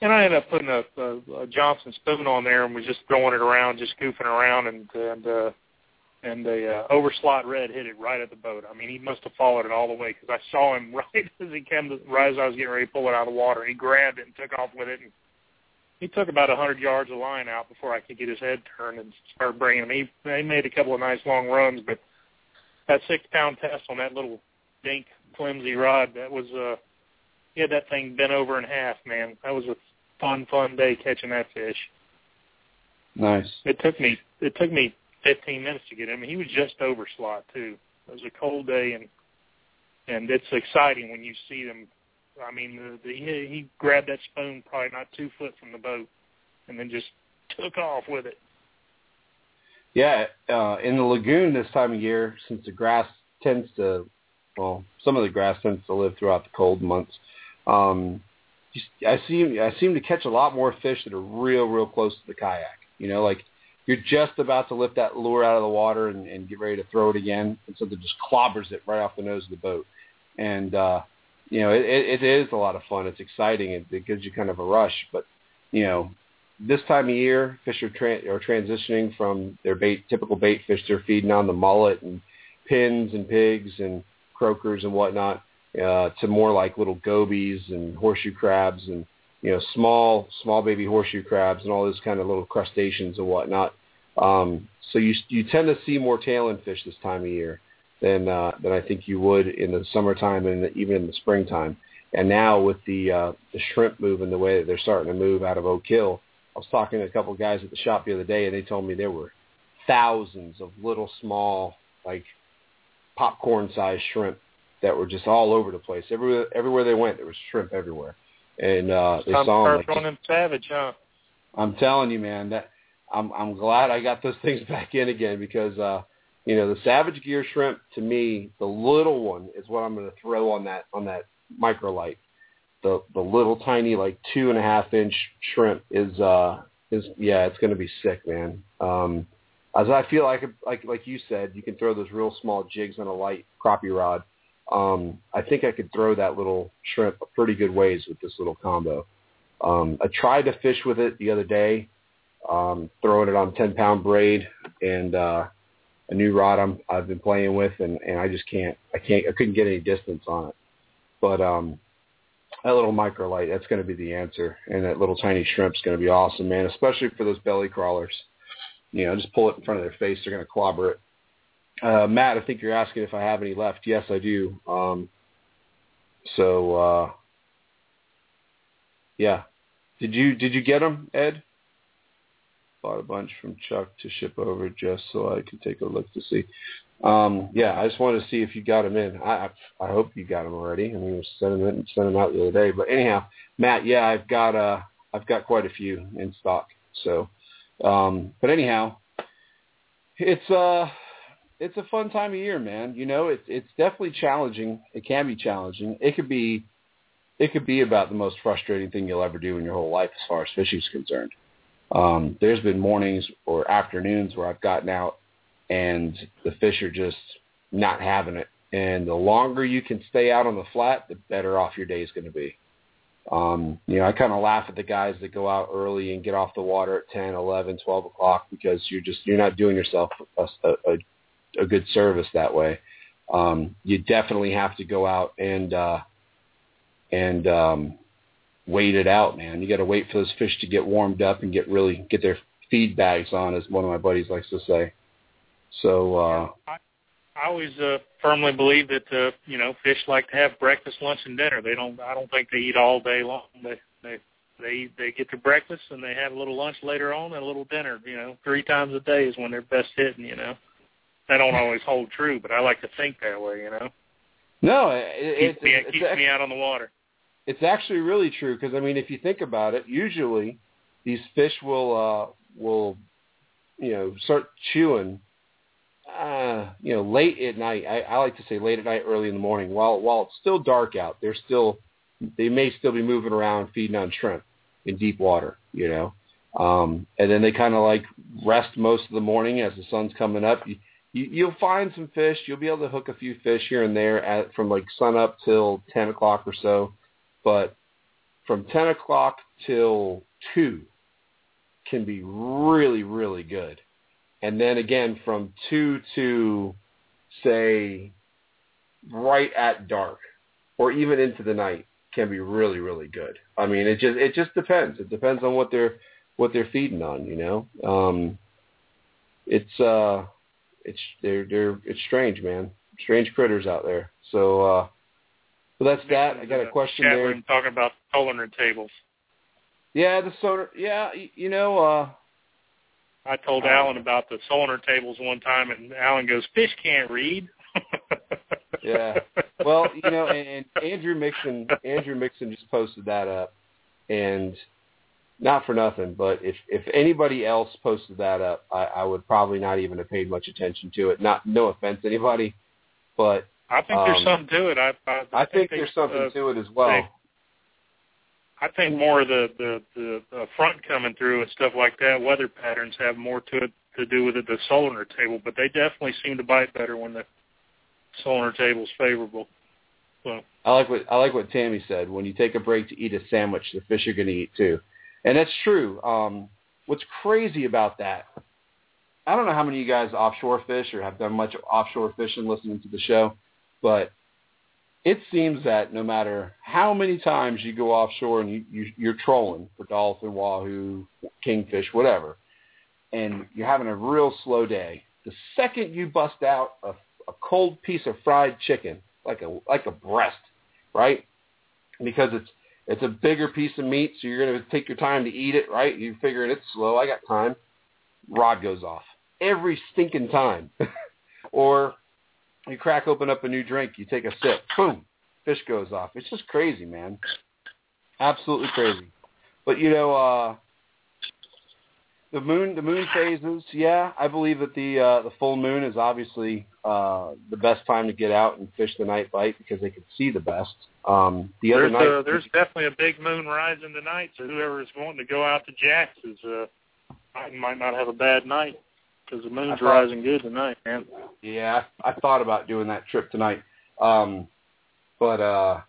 And I ended up putting a, a, a Johnson spoon on there and was just throwing it around, just goofing around, and, and uh, And the uh, overslot red hit it right at the boat. I mean, he must have followed it all the way because I saw him right as he came to, right as I was getting ready to pull it out of the water. He grabbed it and took off with it. And he took about one hundred yards of line out before I could get his head turned and start bringing him. He, he made a couple of nice long runs, but that six-pound test on that little dink, flimsy rod, that was uh, he had that thing bent over in half, man. That was a fun, fun day catching that fish. Nice. It took me. It took me. fifteen minutes to get him. He was just over slot too. It was a cold day, and and it's exciting when you see them. I mean, the, the, he grabbed that spoon probably not two foot from the boat, and then just took off with it. Yeah, uh, in the lagoon this time of year, since the grass tends to, well, some of the grass tends to live throughout the cold months. Um, I seem I seem to catch a lot more fish that are real, real close to the kayak. You know, like. You're just about to lift that lure out of the water and, and get ready to throw it again, and so it just clobbers it right off the nose of the boat. And uh, you know, it, it is a lot of fun. It's exciting. It, it gives you kind of a rush. But, you know, this time of year, fish are, tra- are transitioning from their bait, typical bait fish. They're feeding on the mullet and pins and pigs and croakers and whatnot uh, to more like little gobies and horseshoe crabs and, you know, small, small baby horseshoe crabs and all those kind of little crustaceans and whatnot. Um, so you you tend to see more tailing fish this time of year than uh, than I think you would in the summertime and the, even in the springtime. And now with the uh, the shrimp move and the way that they're starting to move out of Oak Hill, I was talking to a couple of guys at the shop the other day, and they told me there were thousands of little small, like popcorn-sized shrimp that were just all over the place. Everywhere, everywhere they went, there was shrimp everywhere. And uh, they I'm saw them. Like, and Savage, huh? I'm telling you, man, that I'm I'm glad I got those things back in again because, uh, you know, the Savage Gear shrimp, to me, the little one is what I'm going to throw on that on that microlight. The the little tiny, like, two and a half inch shrimp is, uh is yeah, it's going to be sick, man. Um, as I feel like, like, like you said, you can throw those real small jigs on a light crappie rod. Um, I think I could throw that little shrimp a pretty good ways with this little combo. Um, I tried to fish with it the other day, um, throwing it on ten pound braid and, uh, a new rod I'm, I've been playing with and, and I just can't, I can't, I couldn't get any distance on it, but, um, that little microlight, that's going to be the answer. And that little tiny shrimp's going to be awesome, man, especially for those belly crawlers, you know, just pull it in front of their face. They're going to clobber it. Uh, Matt, I think you're asking if I have any left. Yes, I do. Um, so, uh, yeah. Did you did you get them, Ed? Bought a bunch from Chuck to ship over just so I could take a look to see. Um, yeah, I just wanted to see if you got them in. I I hope you got them already. I mean, we sent them in, sent them out the other day. But anyhow, Matt, yeah, I've got uh I've got quite a few in stock. So, um, but anyhow, it's uh. It's a fun time of year, man. You know, it's it's definitely challenging. It can be challenging. It could be, it could be about the most frustrating thing you'll ever do in your whole life as far as fishing is concerned. Um, there's been mornings or afternoons where I've gotten out and the fish are just not having it. And the longer you can stay out on the flat, the better off your day is going to be. Um, you know, I kind of laugh at the guys that go out early and get off the water at ten, eleven, twelve o'clock because you're just you're not doing yourself a, a, a a good service that way. Um, you definitely have to go out and, uh, and, um, wait it out, man. You got to wait for those fish to get warmed up and get really, get their feed bags on, as one of my buddies likes to say. So, uh, I, I always, uh, firmly believe that, uh, you know, fish like to have breakfast, lunch, and dinner. They don't, I don't think they eat all day long. They, they, they, they get their breakfast and they have a little lunch later on and a little dinner, you know, three times a day is when they're best hitting, you know. That don't always hold true, but I like to think that way, you know. No, it, keeps, it, me, it keeps me out on the water. It's actually really true because I mean, if you think about it, usually these fish will uh, will you know start chewing, uh, you know, late at night. I, I like to say late at night, early in the morning. While while it's still dark out, they're still they may still be moving around feeding on shrimp in deep water, you know. Um, and then they kind of like rest most of the morning as the sun's coming up. You, You'll find some fish. You'll be able to hook a few fish here and there at, from like sun up till ten o'clock or so. But from ten o'clock till two can be really, really good. And then again, from two to say right at dark or even into the night can be really, really good. I mean, it just, it just depends. It depends on what they're, what they're feeding on, you know? Um, it's, uh, It's they're they're it's strange, man. Strange critters out there. So, uh, so that's yeah, that. I got a question there. We're talking about Tolander tables. Yeah, the sonar. Yeah, you know. Uh, I told uh, Alan about the sonar tables one time, and Alan goes, "Fish can't read." Yeah. Well, you know, and, and Andrew Mixon, Andrew Mixon just posted that up, and. Not for nothing, but if, if anybody else posted that up, I, I would probably not even have paid much attention to it. Not no offense to anybody, but I think um, there's something to it. I I, I think, think there's something uh, to it as well. They, I think more of the the, the the front coming through and stuff like that, weather patterns have more to it to do with it than the Solner table, but they definitely seem to bite better when the Solner table's favorable. Yeah. I like what I like what Tammy said. When you take a break to eat a sandwich, the fish are going to eat too, and that's true. Um, what's crazy about that? I don't know how many of you guys offshore fish or have done much offshore fishing listening to the show, but it seems that no matter how many times you go offshore and you, you, you're trolling for dolphin, wahoo, kingfish, whatever, and you're having a real slow day, the second you bust out a, a cold piece of fried chicken, like a like a breast, right? Because it's it's a bigger piece of meat, so you're going to take your time to eat it, right? You figure it's slow, I got time. Rod goes off every stinking time. Or you crack open up a new drink, you take a sip, boom, fish goes off. It's just crazy, man. Absolutely crazy. But, you know, uh, the moon the moon phases, yeah, I believe that the uh, the full moon is obviously uh, the best time to get out and fish the night bite because they can see the best. Um, the there's other night, a, there's definitely a big moon rising tonight, so whoever is wanting to go out to Jack's is, uh, might not have a bad night. Because the moon's thought, rising good tonight, man. Yeah, I thought about doing that trip tonight. Um, but, uh,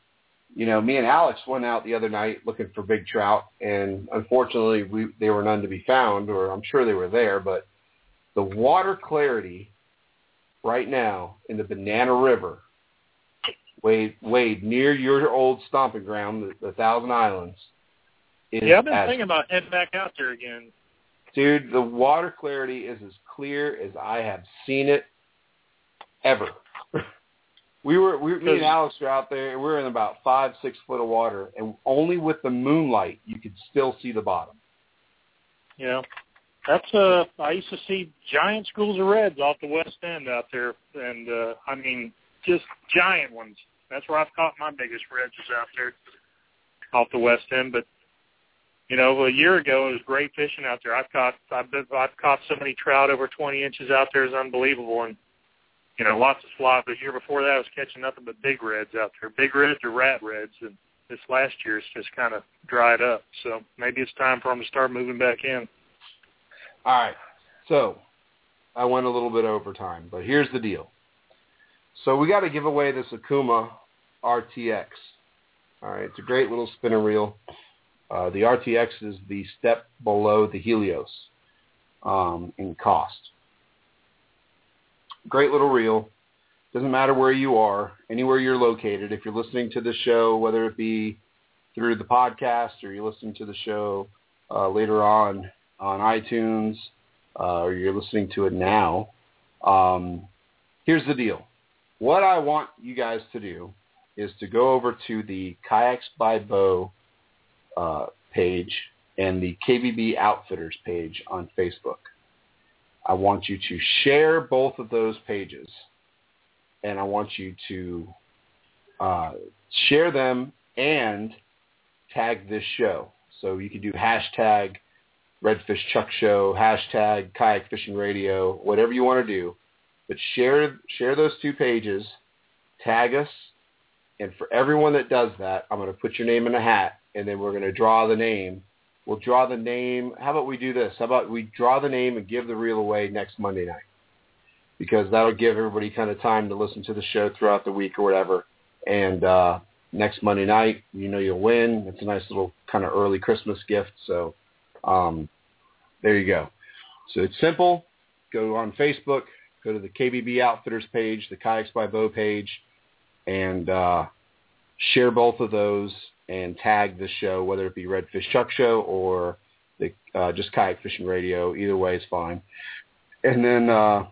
you know, me and Alex went out the other night looking for big trout, and unfortunately we they were none to be found, or I'm sure they were there, but the water clarity right now in the Banana River, Wade, Wade near your old stomping ground, the, the Thousand Islands. Is yeah, I've been thinking about heading back out there again. Dude, the water clarity is as clear as I have seen it ever. we were, we, me and Alex were out there, and we were in about five, six foot of water, and only with the moonlight you could still see the bottom. Yeah, that's uh, I used to see giant schools of reds off the West End out there, and uh, I mean, just giant ones. That's where I've caught my biggest reds is out there, off the West End, but. You know, a year ago it was great fishing out there. I've caught I've, been, I've caught so many trout over twenty inches out there, it's unbelievable, and you know, lots of fly. But the year before that, I was catching nothing but big reds out there, big reds or rat reds. And this last year, it's just kind of dried up. So maybe it's time for them to start moving back in. All right. So I went a little bit over time, but here's the deal. So we got to give away this Akuma R T X. All right, it's a great little spinner reel. Uh, the R T X is the step below the Helios um, in cost. Great little reel. Doesn't matter where you are, anywhere you're located. If you're listening to the show, whether it be through the podcast or you're listening to the show uh, later on on iTunes uh, or you're listening to it now, um, here's the deal. What I want you guys to do is to go over to the Kayaks by Bow Uh, page and the K B B Outfitters page on Facebook. I want you to share both of those pages, and I want you to uh, share them and tag this show. So you can do hashtag Redfish Chuck Show, hashtag Kayak Fishing Radio, whatever you want to do, but share share those two pages, tag us, and for everyone that does that, I'm going to put your name in a hat. And then we're going to draw the name. We'll draw the name. How about we do this? How about we draw the name and give the reel away next Monday night? Because that'll give everybody kind of time to listen to the show throughout the week or whatever. And uh, next Monday night, you know you'll win. It's a nice little kind of early Christmas gift. So um, there you go. So it's simple. Go on Facebook. Go to the K B B Outfitters page, the Kayaks by Bow page, and uh, share both of those. And tag the show, whether it be Redfish Chuck Show or the, uh, just Kayak Fishing Radio. Either way is fine. And then uh,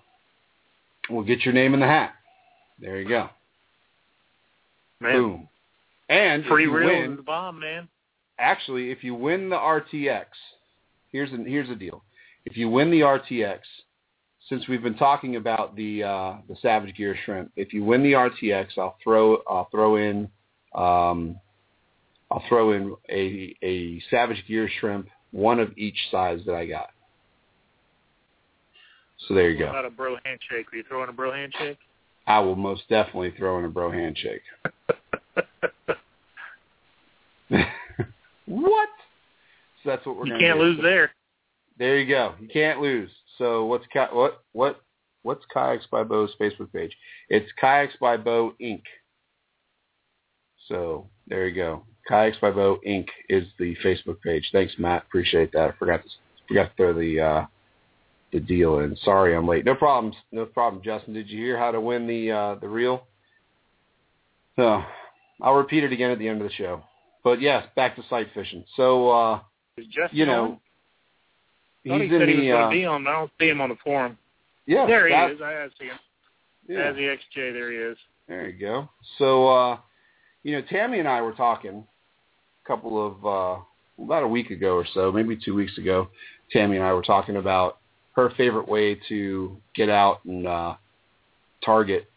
we'll get your name in the hat. There you go. Man. Boom. And free reel is the bomb, man. Actually, if you win the R T X, here's a, here's the deal. If you win the R T X, since we've been talking about the uh, the Savage Gear shrimp, if you win the R T X, I'll throw I'll throw in. Um, I'll throw in a, a Savage Gear shrimp, one of each size that I got. So there you go. About a bro handshake? Will you throw in a bro handshake? I will most definitely throw in a bro handshake. What? So that's what we're. You can't lose there. There you go. You can't lose. So what's what what what's Kayaks by Bow's Facebook page? It's Kayaks by Bow Incorporated. So there you go. Kayaks by Bow Incorporated is the Facebook page. Thanks, Matt. Appreciate that. I forgot to, forgot to throw the uh, the deal in. Sorry I'm late. No problems. No problem, Justin. Did you hear how to win the uh, the reel? So I'll repeat it again at the end of the show. But, yes, back to sight fishing. So, uh, you know, he's in the – I thought he said he was going to be on. I don't see him on the forum. Yeah. There he is. I see him. Yeah. As the X J, there he is. There you go. So, uh, you know, Tammy and I were talking a couple of uh, – about a week ago or so, maybe two weeks ago, Tammy and I were talking about her favorite way to get out and uh, target,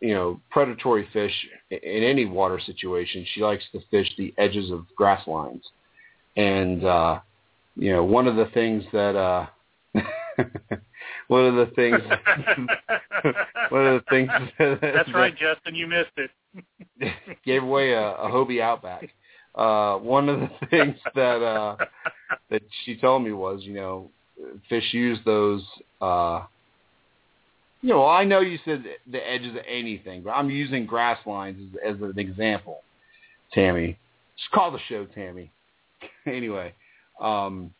you know, predatory fish in any water situation. She likes to fish the edges of grass lines. And, uh, you know, one of the things that, uh, one of the things, one of the things. That, That's right, that Justin, you missed it. Gave away a, a Hobie Outback. Uh, one of the things that, uh, that she told me was, you know, fish use those, uh, you know, I know you said the edges of anything, but I'm using grass lines as, as an example, Tammy. Just call the show, Tammy. Anyway, um,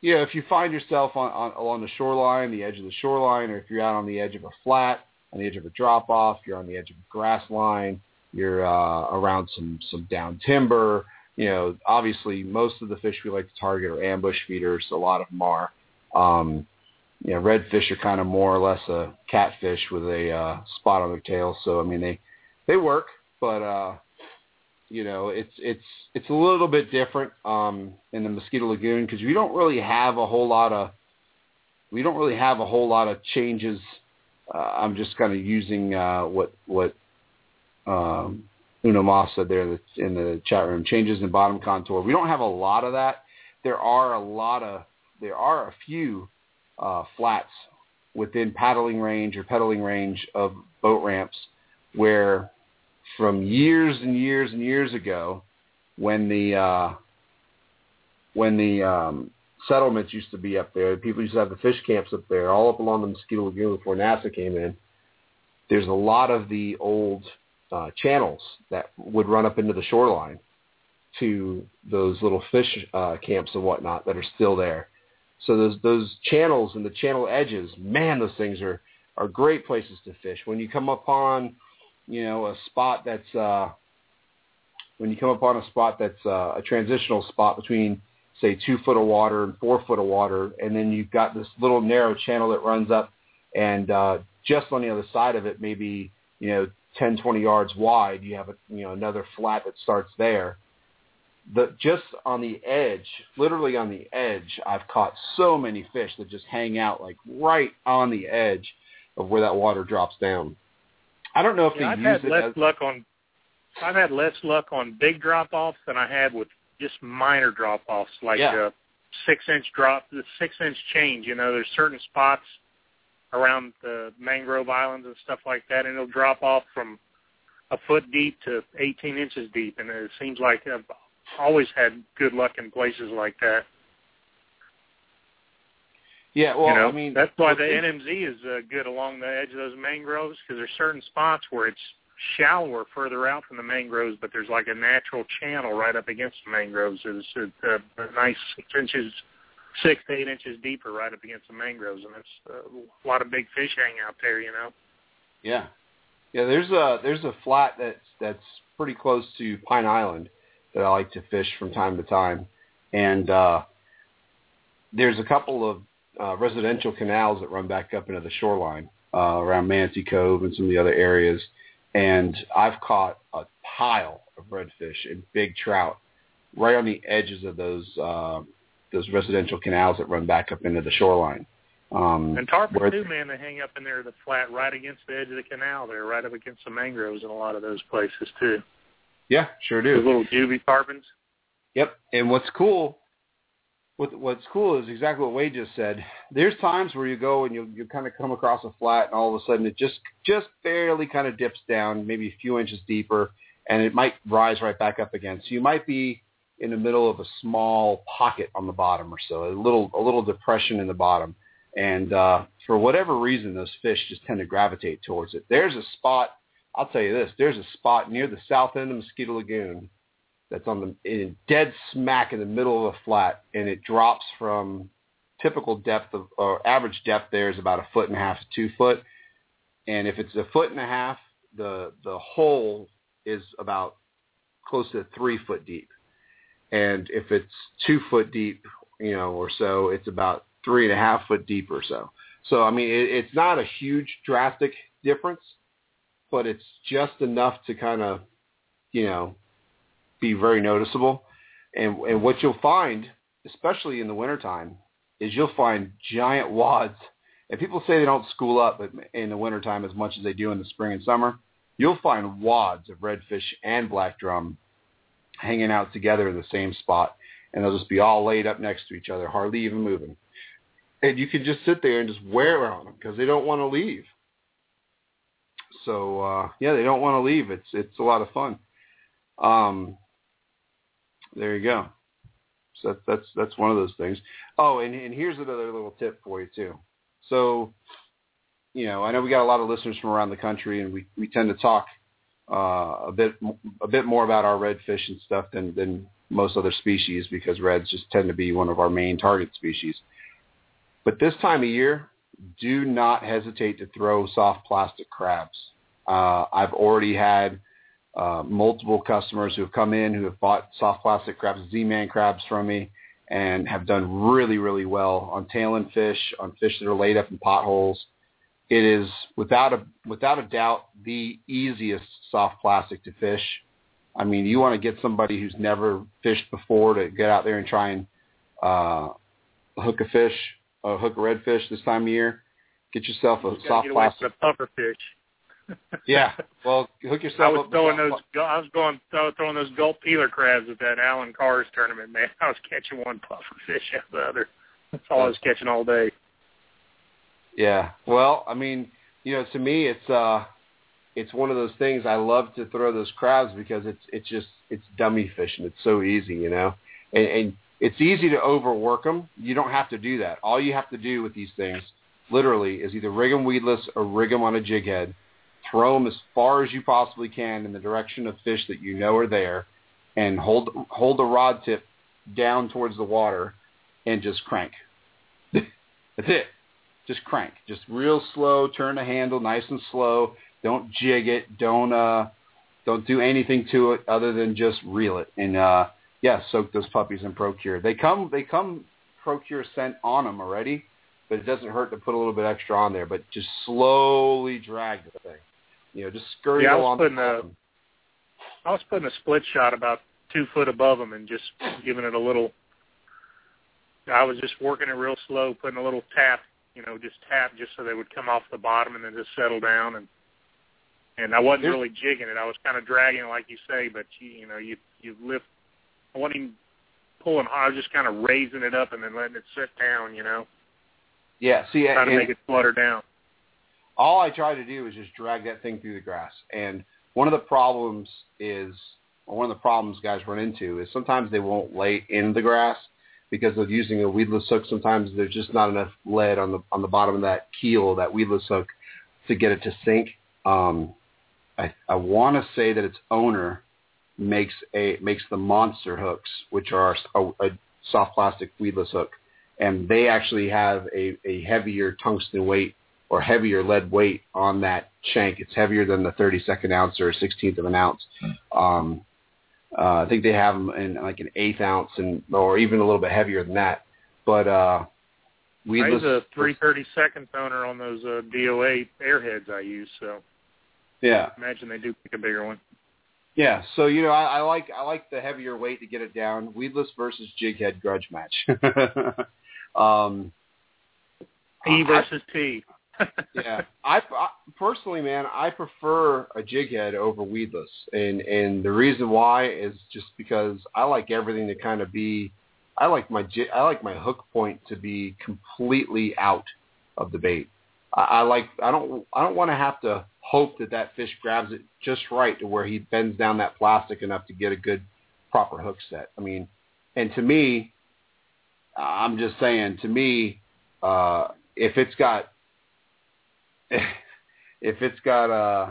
you know, if you find yourself on, on along the shoreline, the edge of the shoreline, or if you're out on the edge of a flat, on the edge of a drop-off, you're on the edge of a grass line, you're uh, around some, some down timber, you know, obviously most of the fish we like to target are ambush feeders, so a lot of them are. Um You know, redfish are kind of more or less a catfish with a uh, spot on their tail. So, I mean, they, they work, but, uh, you know, it's it's it's a little bit different um, in the Mosquito Lagoon because we don't really have a whole lot of we don't really have a whole lot of changes. Uh, I'm just kind of using uh, what what um, Una Moss said there in the, in the chat room, changes in bottom contour. We don't have a lot of that. There are a lot of there are a few. Uh, flats within paddling range or pedaling range of boat ramps where from years and years and years ago when the uh, when the um, settlements used to be up there, people used to have the fish camps up there all up along the Mosquito Lagoon before NASA came in. There's a lot of the old uh, channels that would run up into the shoreline to those little fish uh, camps and whatnot that are still there. So those those channels and the channel edges, man, those things are, are great places to fish. When you come upon, you know, a spot that's uh, when you come upon a spot that's uh, a transitional spot between, say, two foot of water and four foot of water, and then you've got this little narrow channel that runs up, and uh, just on the other side of it, maybe you know, ten, twenty yards wide, you have a, you know, another flat that starts there. The, just on the edge, literally on the edge, I've caught so many fish that just hang out like right on the edge of where that water drops down. I don't know if yeah, they I've use had it less as... luck on. I've had less luck on big drop-offs than I had with just minor drop-offs, like yeah. a six-inch drop, the six-inch change. You know, there's certain spots around the mangrove islands and stuff like that, and it'll drop off from a foot deep to eighteen inches deep, and it seems like a, always had good luck in places like that. Yeah, well, you know, I mean... That's why the N M Z is uh, good along the edge of those mangroves, because there's certain spots where it's shallower further out from the mangroves, but there's like a natural channel right up against the mangroves. It's uh, a nice six inches, six to eight inches deeper right up against the mangroves, and it's a lot of big fish hang out there, you know? Yeah. Yeah, there's a, there's a flat that's, that's pretty close to Pine Island that I like to fish from time to time. And uh, there's a couple of uh, residential canals that run back up into the shoreline uh, around Manatee Cove and some of the other areas. And I've caught a pile of redfish and big trout right on the edges of those uh, those residential canals that run back up into the shoreline. Um, and tarpon too, man, they hang up in there, the flat right against the edge of the canal there, right up against the mangroves in a lot of those places too. Yeah, sure do. The little juvie tarpons. Yep. And what's cool, what, what's cool is exactly what Wade just said. There's times where you go and you you kind of come across a flat, and all of a sudden it just just barely kind of dips down, maybe a few inches deeper, and it might rise right back up again. So you might be in the middle of a small pocket on the bottom or so, a little a little depression in the bottom, and uh, for whatever reason, those fish just tend to gravitate towards it. There's a spot I'll tell you this, there's a spot near the south end of Mosquito Lagoon that's on the in dead smack in the middle of a flat, and it drops from typical depth of, or average depth there is about a foot and a half to two foot. And if it's a foot and a half, the the hole is about close to three foot deep. And if it's two foot deep, you know, or so, it's about three and a half foot deep or so. So, I mean, it, it's not a huge drastic difference, but it's just enough to kind of, you know, be very noticeable. And, and what you'll find, especially in the wintertime, is you'll find giant wads. And people say they don't school up in the wintertime as much as they do in the spring and summer. You'll find wads of redfish and black drum hanging out together in the same spot. And they'll just be all laid up next to each other, hardly even moving. And you can just sit there and just wear on them because they don't want to leave. So, uh, yeah, they don't want to leave. It's it's a lot of fun. Um, there you go. So that, that's that's one of those things. Oh, and, and here's another little tip for you, too. So, you know, I know we got a lot of listeners from around the country, and we, we tend to talk uh, a bit a bit more about our redfish and stuff than, than most other species because reds just tend to be one of our main target species. But this time of year, do not hesitate to throw soft plastic crabs. Uh, I've already had uh, multiple customers who have come in who have bought soft plastic crabs, Z-Man crabs from me, and have done really, really well on tailing fish, on fish that are laid up in potholes. It is, without a without a doubt, the easiest soft plastic to fish. I mean, you want to get somebody who's never fished before to get out there and try and uh, hook a fish, uh, hook a redfish this time of year. Get yourself a you soft get away plastic. From the pufferfish. Yeah, well, hook yourself. I was up throwing those. I was going I was throwing those gulp peeler crabs at that Alan Carr's tournament. Man, I was catching one pufferfish after the other. That's all I was catching all day. Yeah, well, I mean, you know, to me, it's uh, it's one of those things. I love to throw those crabs because it's it's just it's dummy fishing. It's so easy, you know, and, and it's easy to overwork them. You don't have to do that. All you have to do with these things, literally, is either rig them weedless or rig them on a jig head. Throw them as far as you possibly can in the direction of fish that you know are there, and hold hold the rod tip down towards the water, and just crank. That's it. Just crank. Just real slow. Turn the handle nice and slow. Don't jig it. Don't uh, don't do anything to it other than just reel it. And uh, yeah, soak those puppies in ProCure. They come they come ProCure scent on them already, but it doesn't hurt to put a little bit extra on there. But just slowly drag the thing. You know, just scurry yeah, along. The a, I was putting a split shot about two foot above them and just giving it a little. I was just working it real slow, putting a little tap. You know, just tap just so they would come off the bottom and then just settle down. And and I wasn't really jigging it. I was kind of dragging it, like you say, but, you, you know, you you lift. I wasn't even pulling hard. I was just kind of raising it up and then letting it sit down, you know. Yeah, see. Trying to make it flutter down. All I try to do is just drag that thing through the grass. And one of the problems is, or one of the problems guys run into is sometimes they won't lay in the grass. Because of using a weedless hook, sometimes there's just not enough lead on the on the bottom of that keel, that weedless hook, to get it to sink. Um, I, I want to say that its owner makes a makes the monster hooks, which are a, a soft plastic weedless hook, and they actually have a, a heavier tungsten weight or heavier lead weight on that shank. It's heavier than the thirty-second ounce or sixteenth of an ounce. Um, Uh, I think they have them in like an eighth ounce and or even a little bit heavier than that. But uh, we I use a three thirty-second toner on those uh, D O A airheads I use. So yeah, I imagine they do pick a bigger one. Yeah, so you know I, I like I like the heavier weight to get it down. Weedless versus jighead grudge match. um, E versus I, T. yeah, I, I personally, man, I prefer a jig head over weedless, and and the reason why is just because I like everything to kind of be, I like my I like my hook point to be completely out of the bait. I, I like I don't I don't want to have to hope that that fish grabs it just right to where he bends down that plastic enough to get a good proper hook set. I mean, and to me, I'm just saying, to me, uh, if it's got If it's got uh,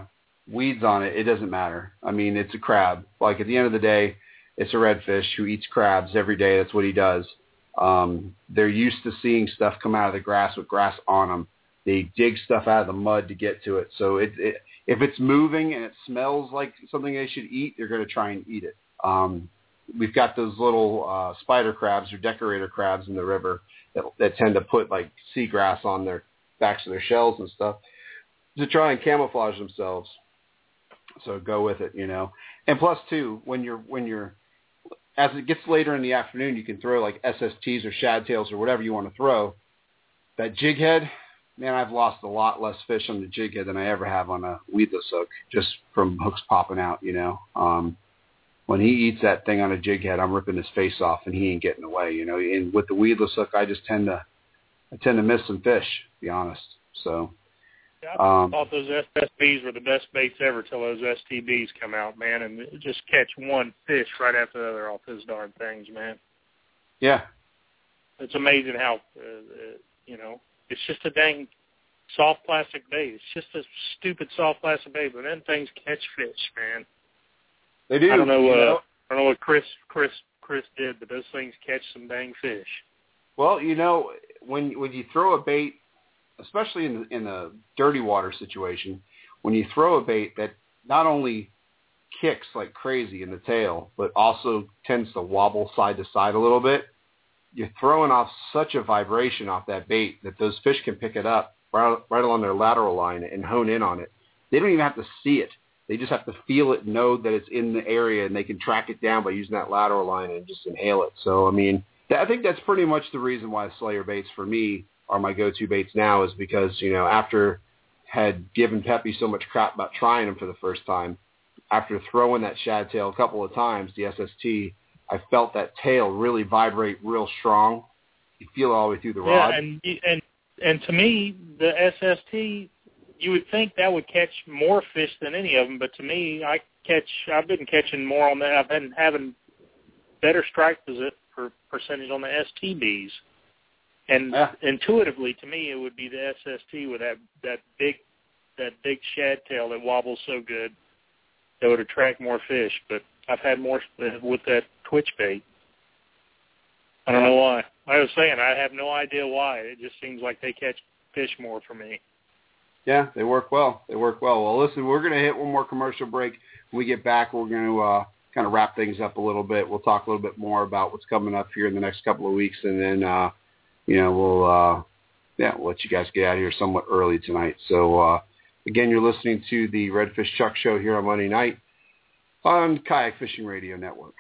weeds on it, it doesn't matter. I mean, it's a crab. Like, at the end of the day, it's a redfish who eats crabs every day. That's what he does. Um, they're used to seeing stuff come out of the grass with grass on them. They dig stuff out of the mud to get to it. So it, it, if it's moving and it smells like something they should eat, they're going to try and eat it. Um, we've got those little uh, spider crabs or decorator crabs in the river that, that tend to put, like, seagrass on their backs of their shells and stuff to try and camouflage themselves. So go with it, you know. And plus, too, when you're when you're as it gets later in the afternoon, you can throw, like, S S Ts or shadtails or whatever you want to throw. That jig head, man, I've lost a lot less fish on the jig head than I ever have on a weedless hook, just from hooks popping out, you know. Um, when he eats that thing on a jig head, I'm ripping his face off, and he ain't getting away, you know. And with the weedless hook, I just tend to I tend to miss some fish, to be honest. So. I um, thought those S S Bs were the best baits ever till those S T Bs come out, man, and just catch one fish right after the other off those darn things, man. Yeah. It's amazing how, uh, you know, it's just a dang soft plastic bait. It's just a stupid soft plastic bait, but then things catch fish, man. They do. I don't know, you know? Uh, I don't know what Chris, Chris, Chris did, but those things catch some dang fish. Well, you know, when when you throw a bait, especially in the, in the dirty water situation, when you throw a bait that not only kicks like crazy in the tail, but also tends to wobble side to side a little bit, you're throwing off such a vibration off that bait that those fish can pick it up right, right along their lateral line and hone in on it. They don't even have to see it. They just have to feel it, know that it's in the area, and they can track it down by using that lateral line and just inhale it. So, I mean, th- I think that's pretty much the reason why Slayer baits for me are my go-to baits now, is because, you know, after had given Peppy so much crap about trying them for the first time, after throwing that shadtail a couple of times, the S S T, I felt that tail really vibrate real strong. You feel it all the way through the yeah, rod. Yeah, and, and, and to me, the S S T, you would think that would catch more fish than any of them, but to me, I catch, I've been catching more on that. I've been having better strike per percentage on the S T Bs. And yeah. intuitively, to me, it would be the S S T with that, that big that big shad tail that wobbles so good that would attract more fish. But I've had more with that twitch bait. I don't know why. I was saying, I have no idea why. It just seems like they catch fish more for me. Yeah, they work well. They work well. Well, listen, we're going to hit one more commercial break. When we get back, we're going to uh, kind of wrap things up a little bit. We'll talk a little bit more about what's coming up here in the next couple of weeks, and then uh, – you know, we'll, uh, yeah, we'll let you guys get out of here somewhat early tonight. So, uh, again, you're listening to the Redfish Chuck Show here on Monday night on Kayak Fishing Radio Network.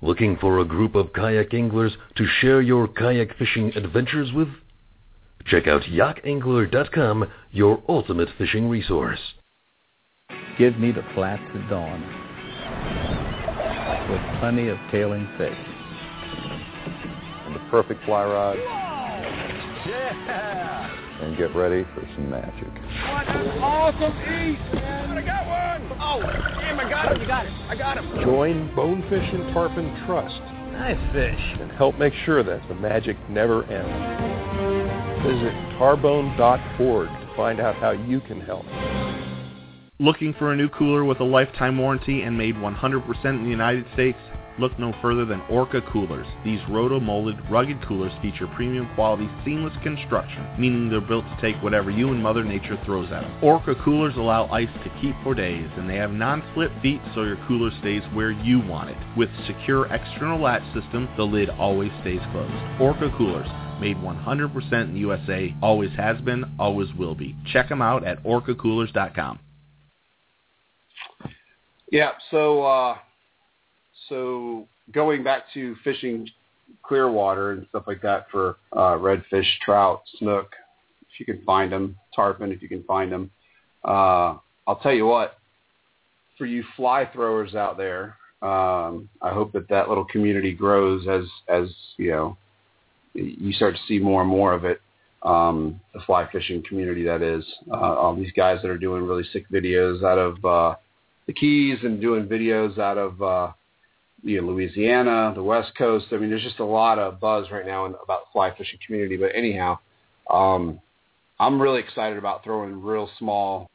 Looking for a group of kayak anglers to share your kayak fishing adventures with? Check out yak angler dot com, your ultimate fishing resource. Give me the flats at dawn with plenty of tailing fish. Perfect fly rod. Yeah. And get ready for some magic. Awesome eat! I got one! Oh, damn, I got him, you got it. I got him. Join Bonefish and Tarpon Trust. Nice fish. And help make sure that the magic never ends. Visit tarbone dot org to find out how you can help. Looking for a new cooler with a lifetime warranty and made one hundred percent in the United States? Look no further than Orca Coolers. These roto-molded, rugged coolers feature premium quality, seamless construction, meaning they're built to take whatever you and Mother Nature throws at them. Orca Coolers allow ice to keep for days, and they have non-slip feet so your cooler stays where you want it. With secure external latch system, the lid always stays closed. Orca Coolers, made one hundred percent in the U S A, always has been, always will be. Check them out at orca coolers dot com. Yeah, so... uh So going back to fishing clear water and stuff like that for uh, redfish, trout, snook, if you can find them, tarpon, if you can find them. Uh, I'll tell you what, for you fly throwers out there, um, I hope that that little community grows as, as you know, you start to see more and more of it, um, the fly fishing community, that is. Uh, all these guys that are doing really sick videos out of uh, the Keys and doing videos out of uh, – you know, Louisiana, the West Coast. I mean, there's just a lot of buzz right now in, about the fly fishing community. But anyhow, um, I'm really excited about throwing real small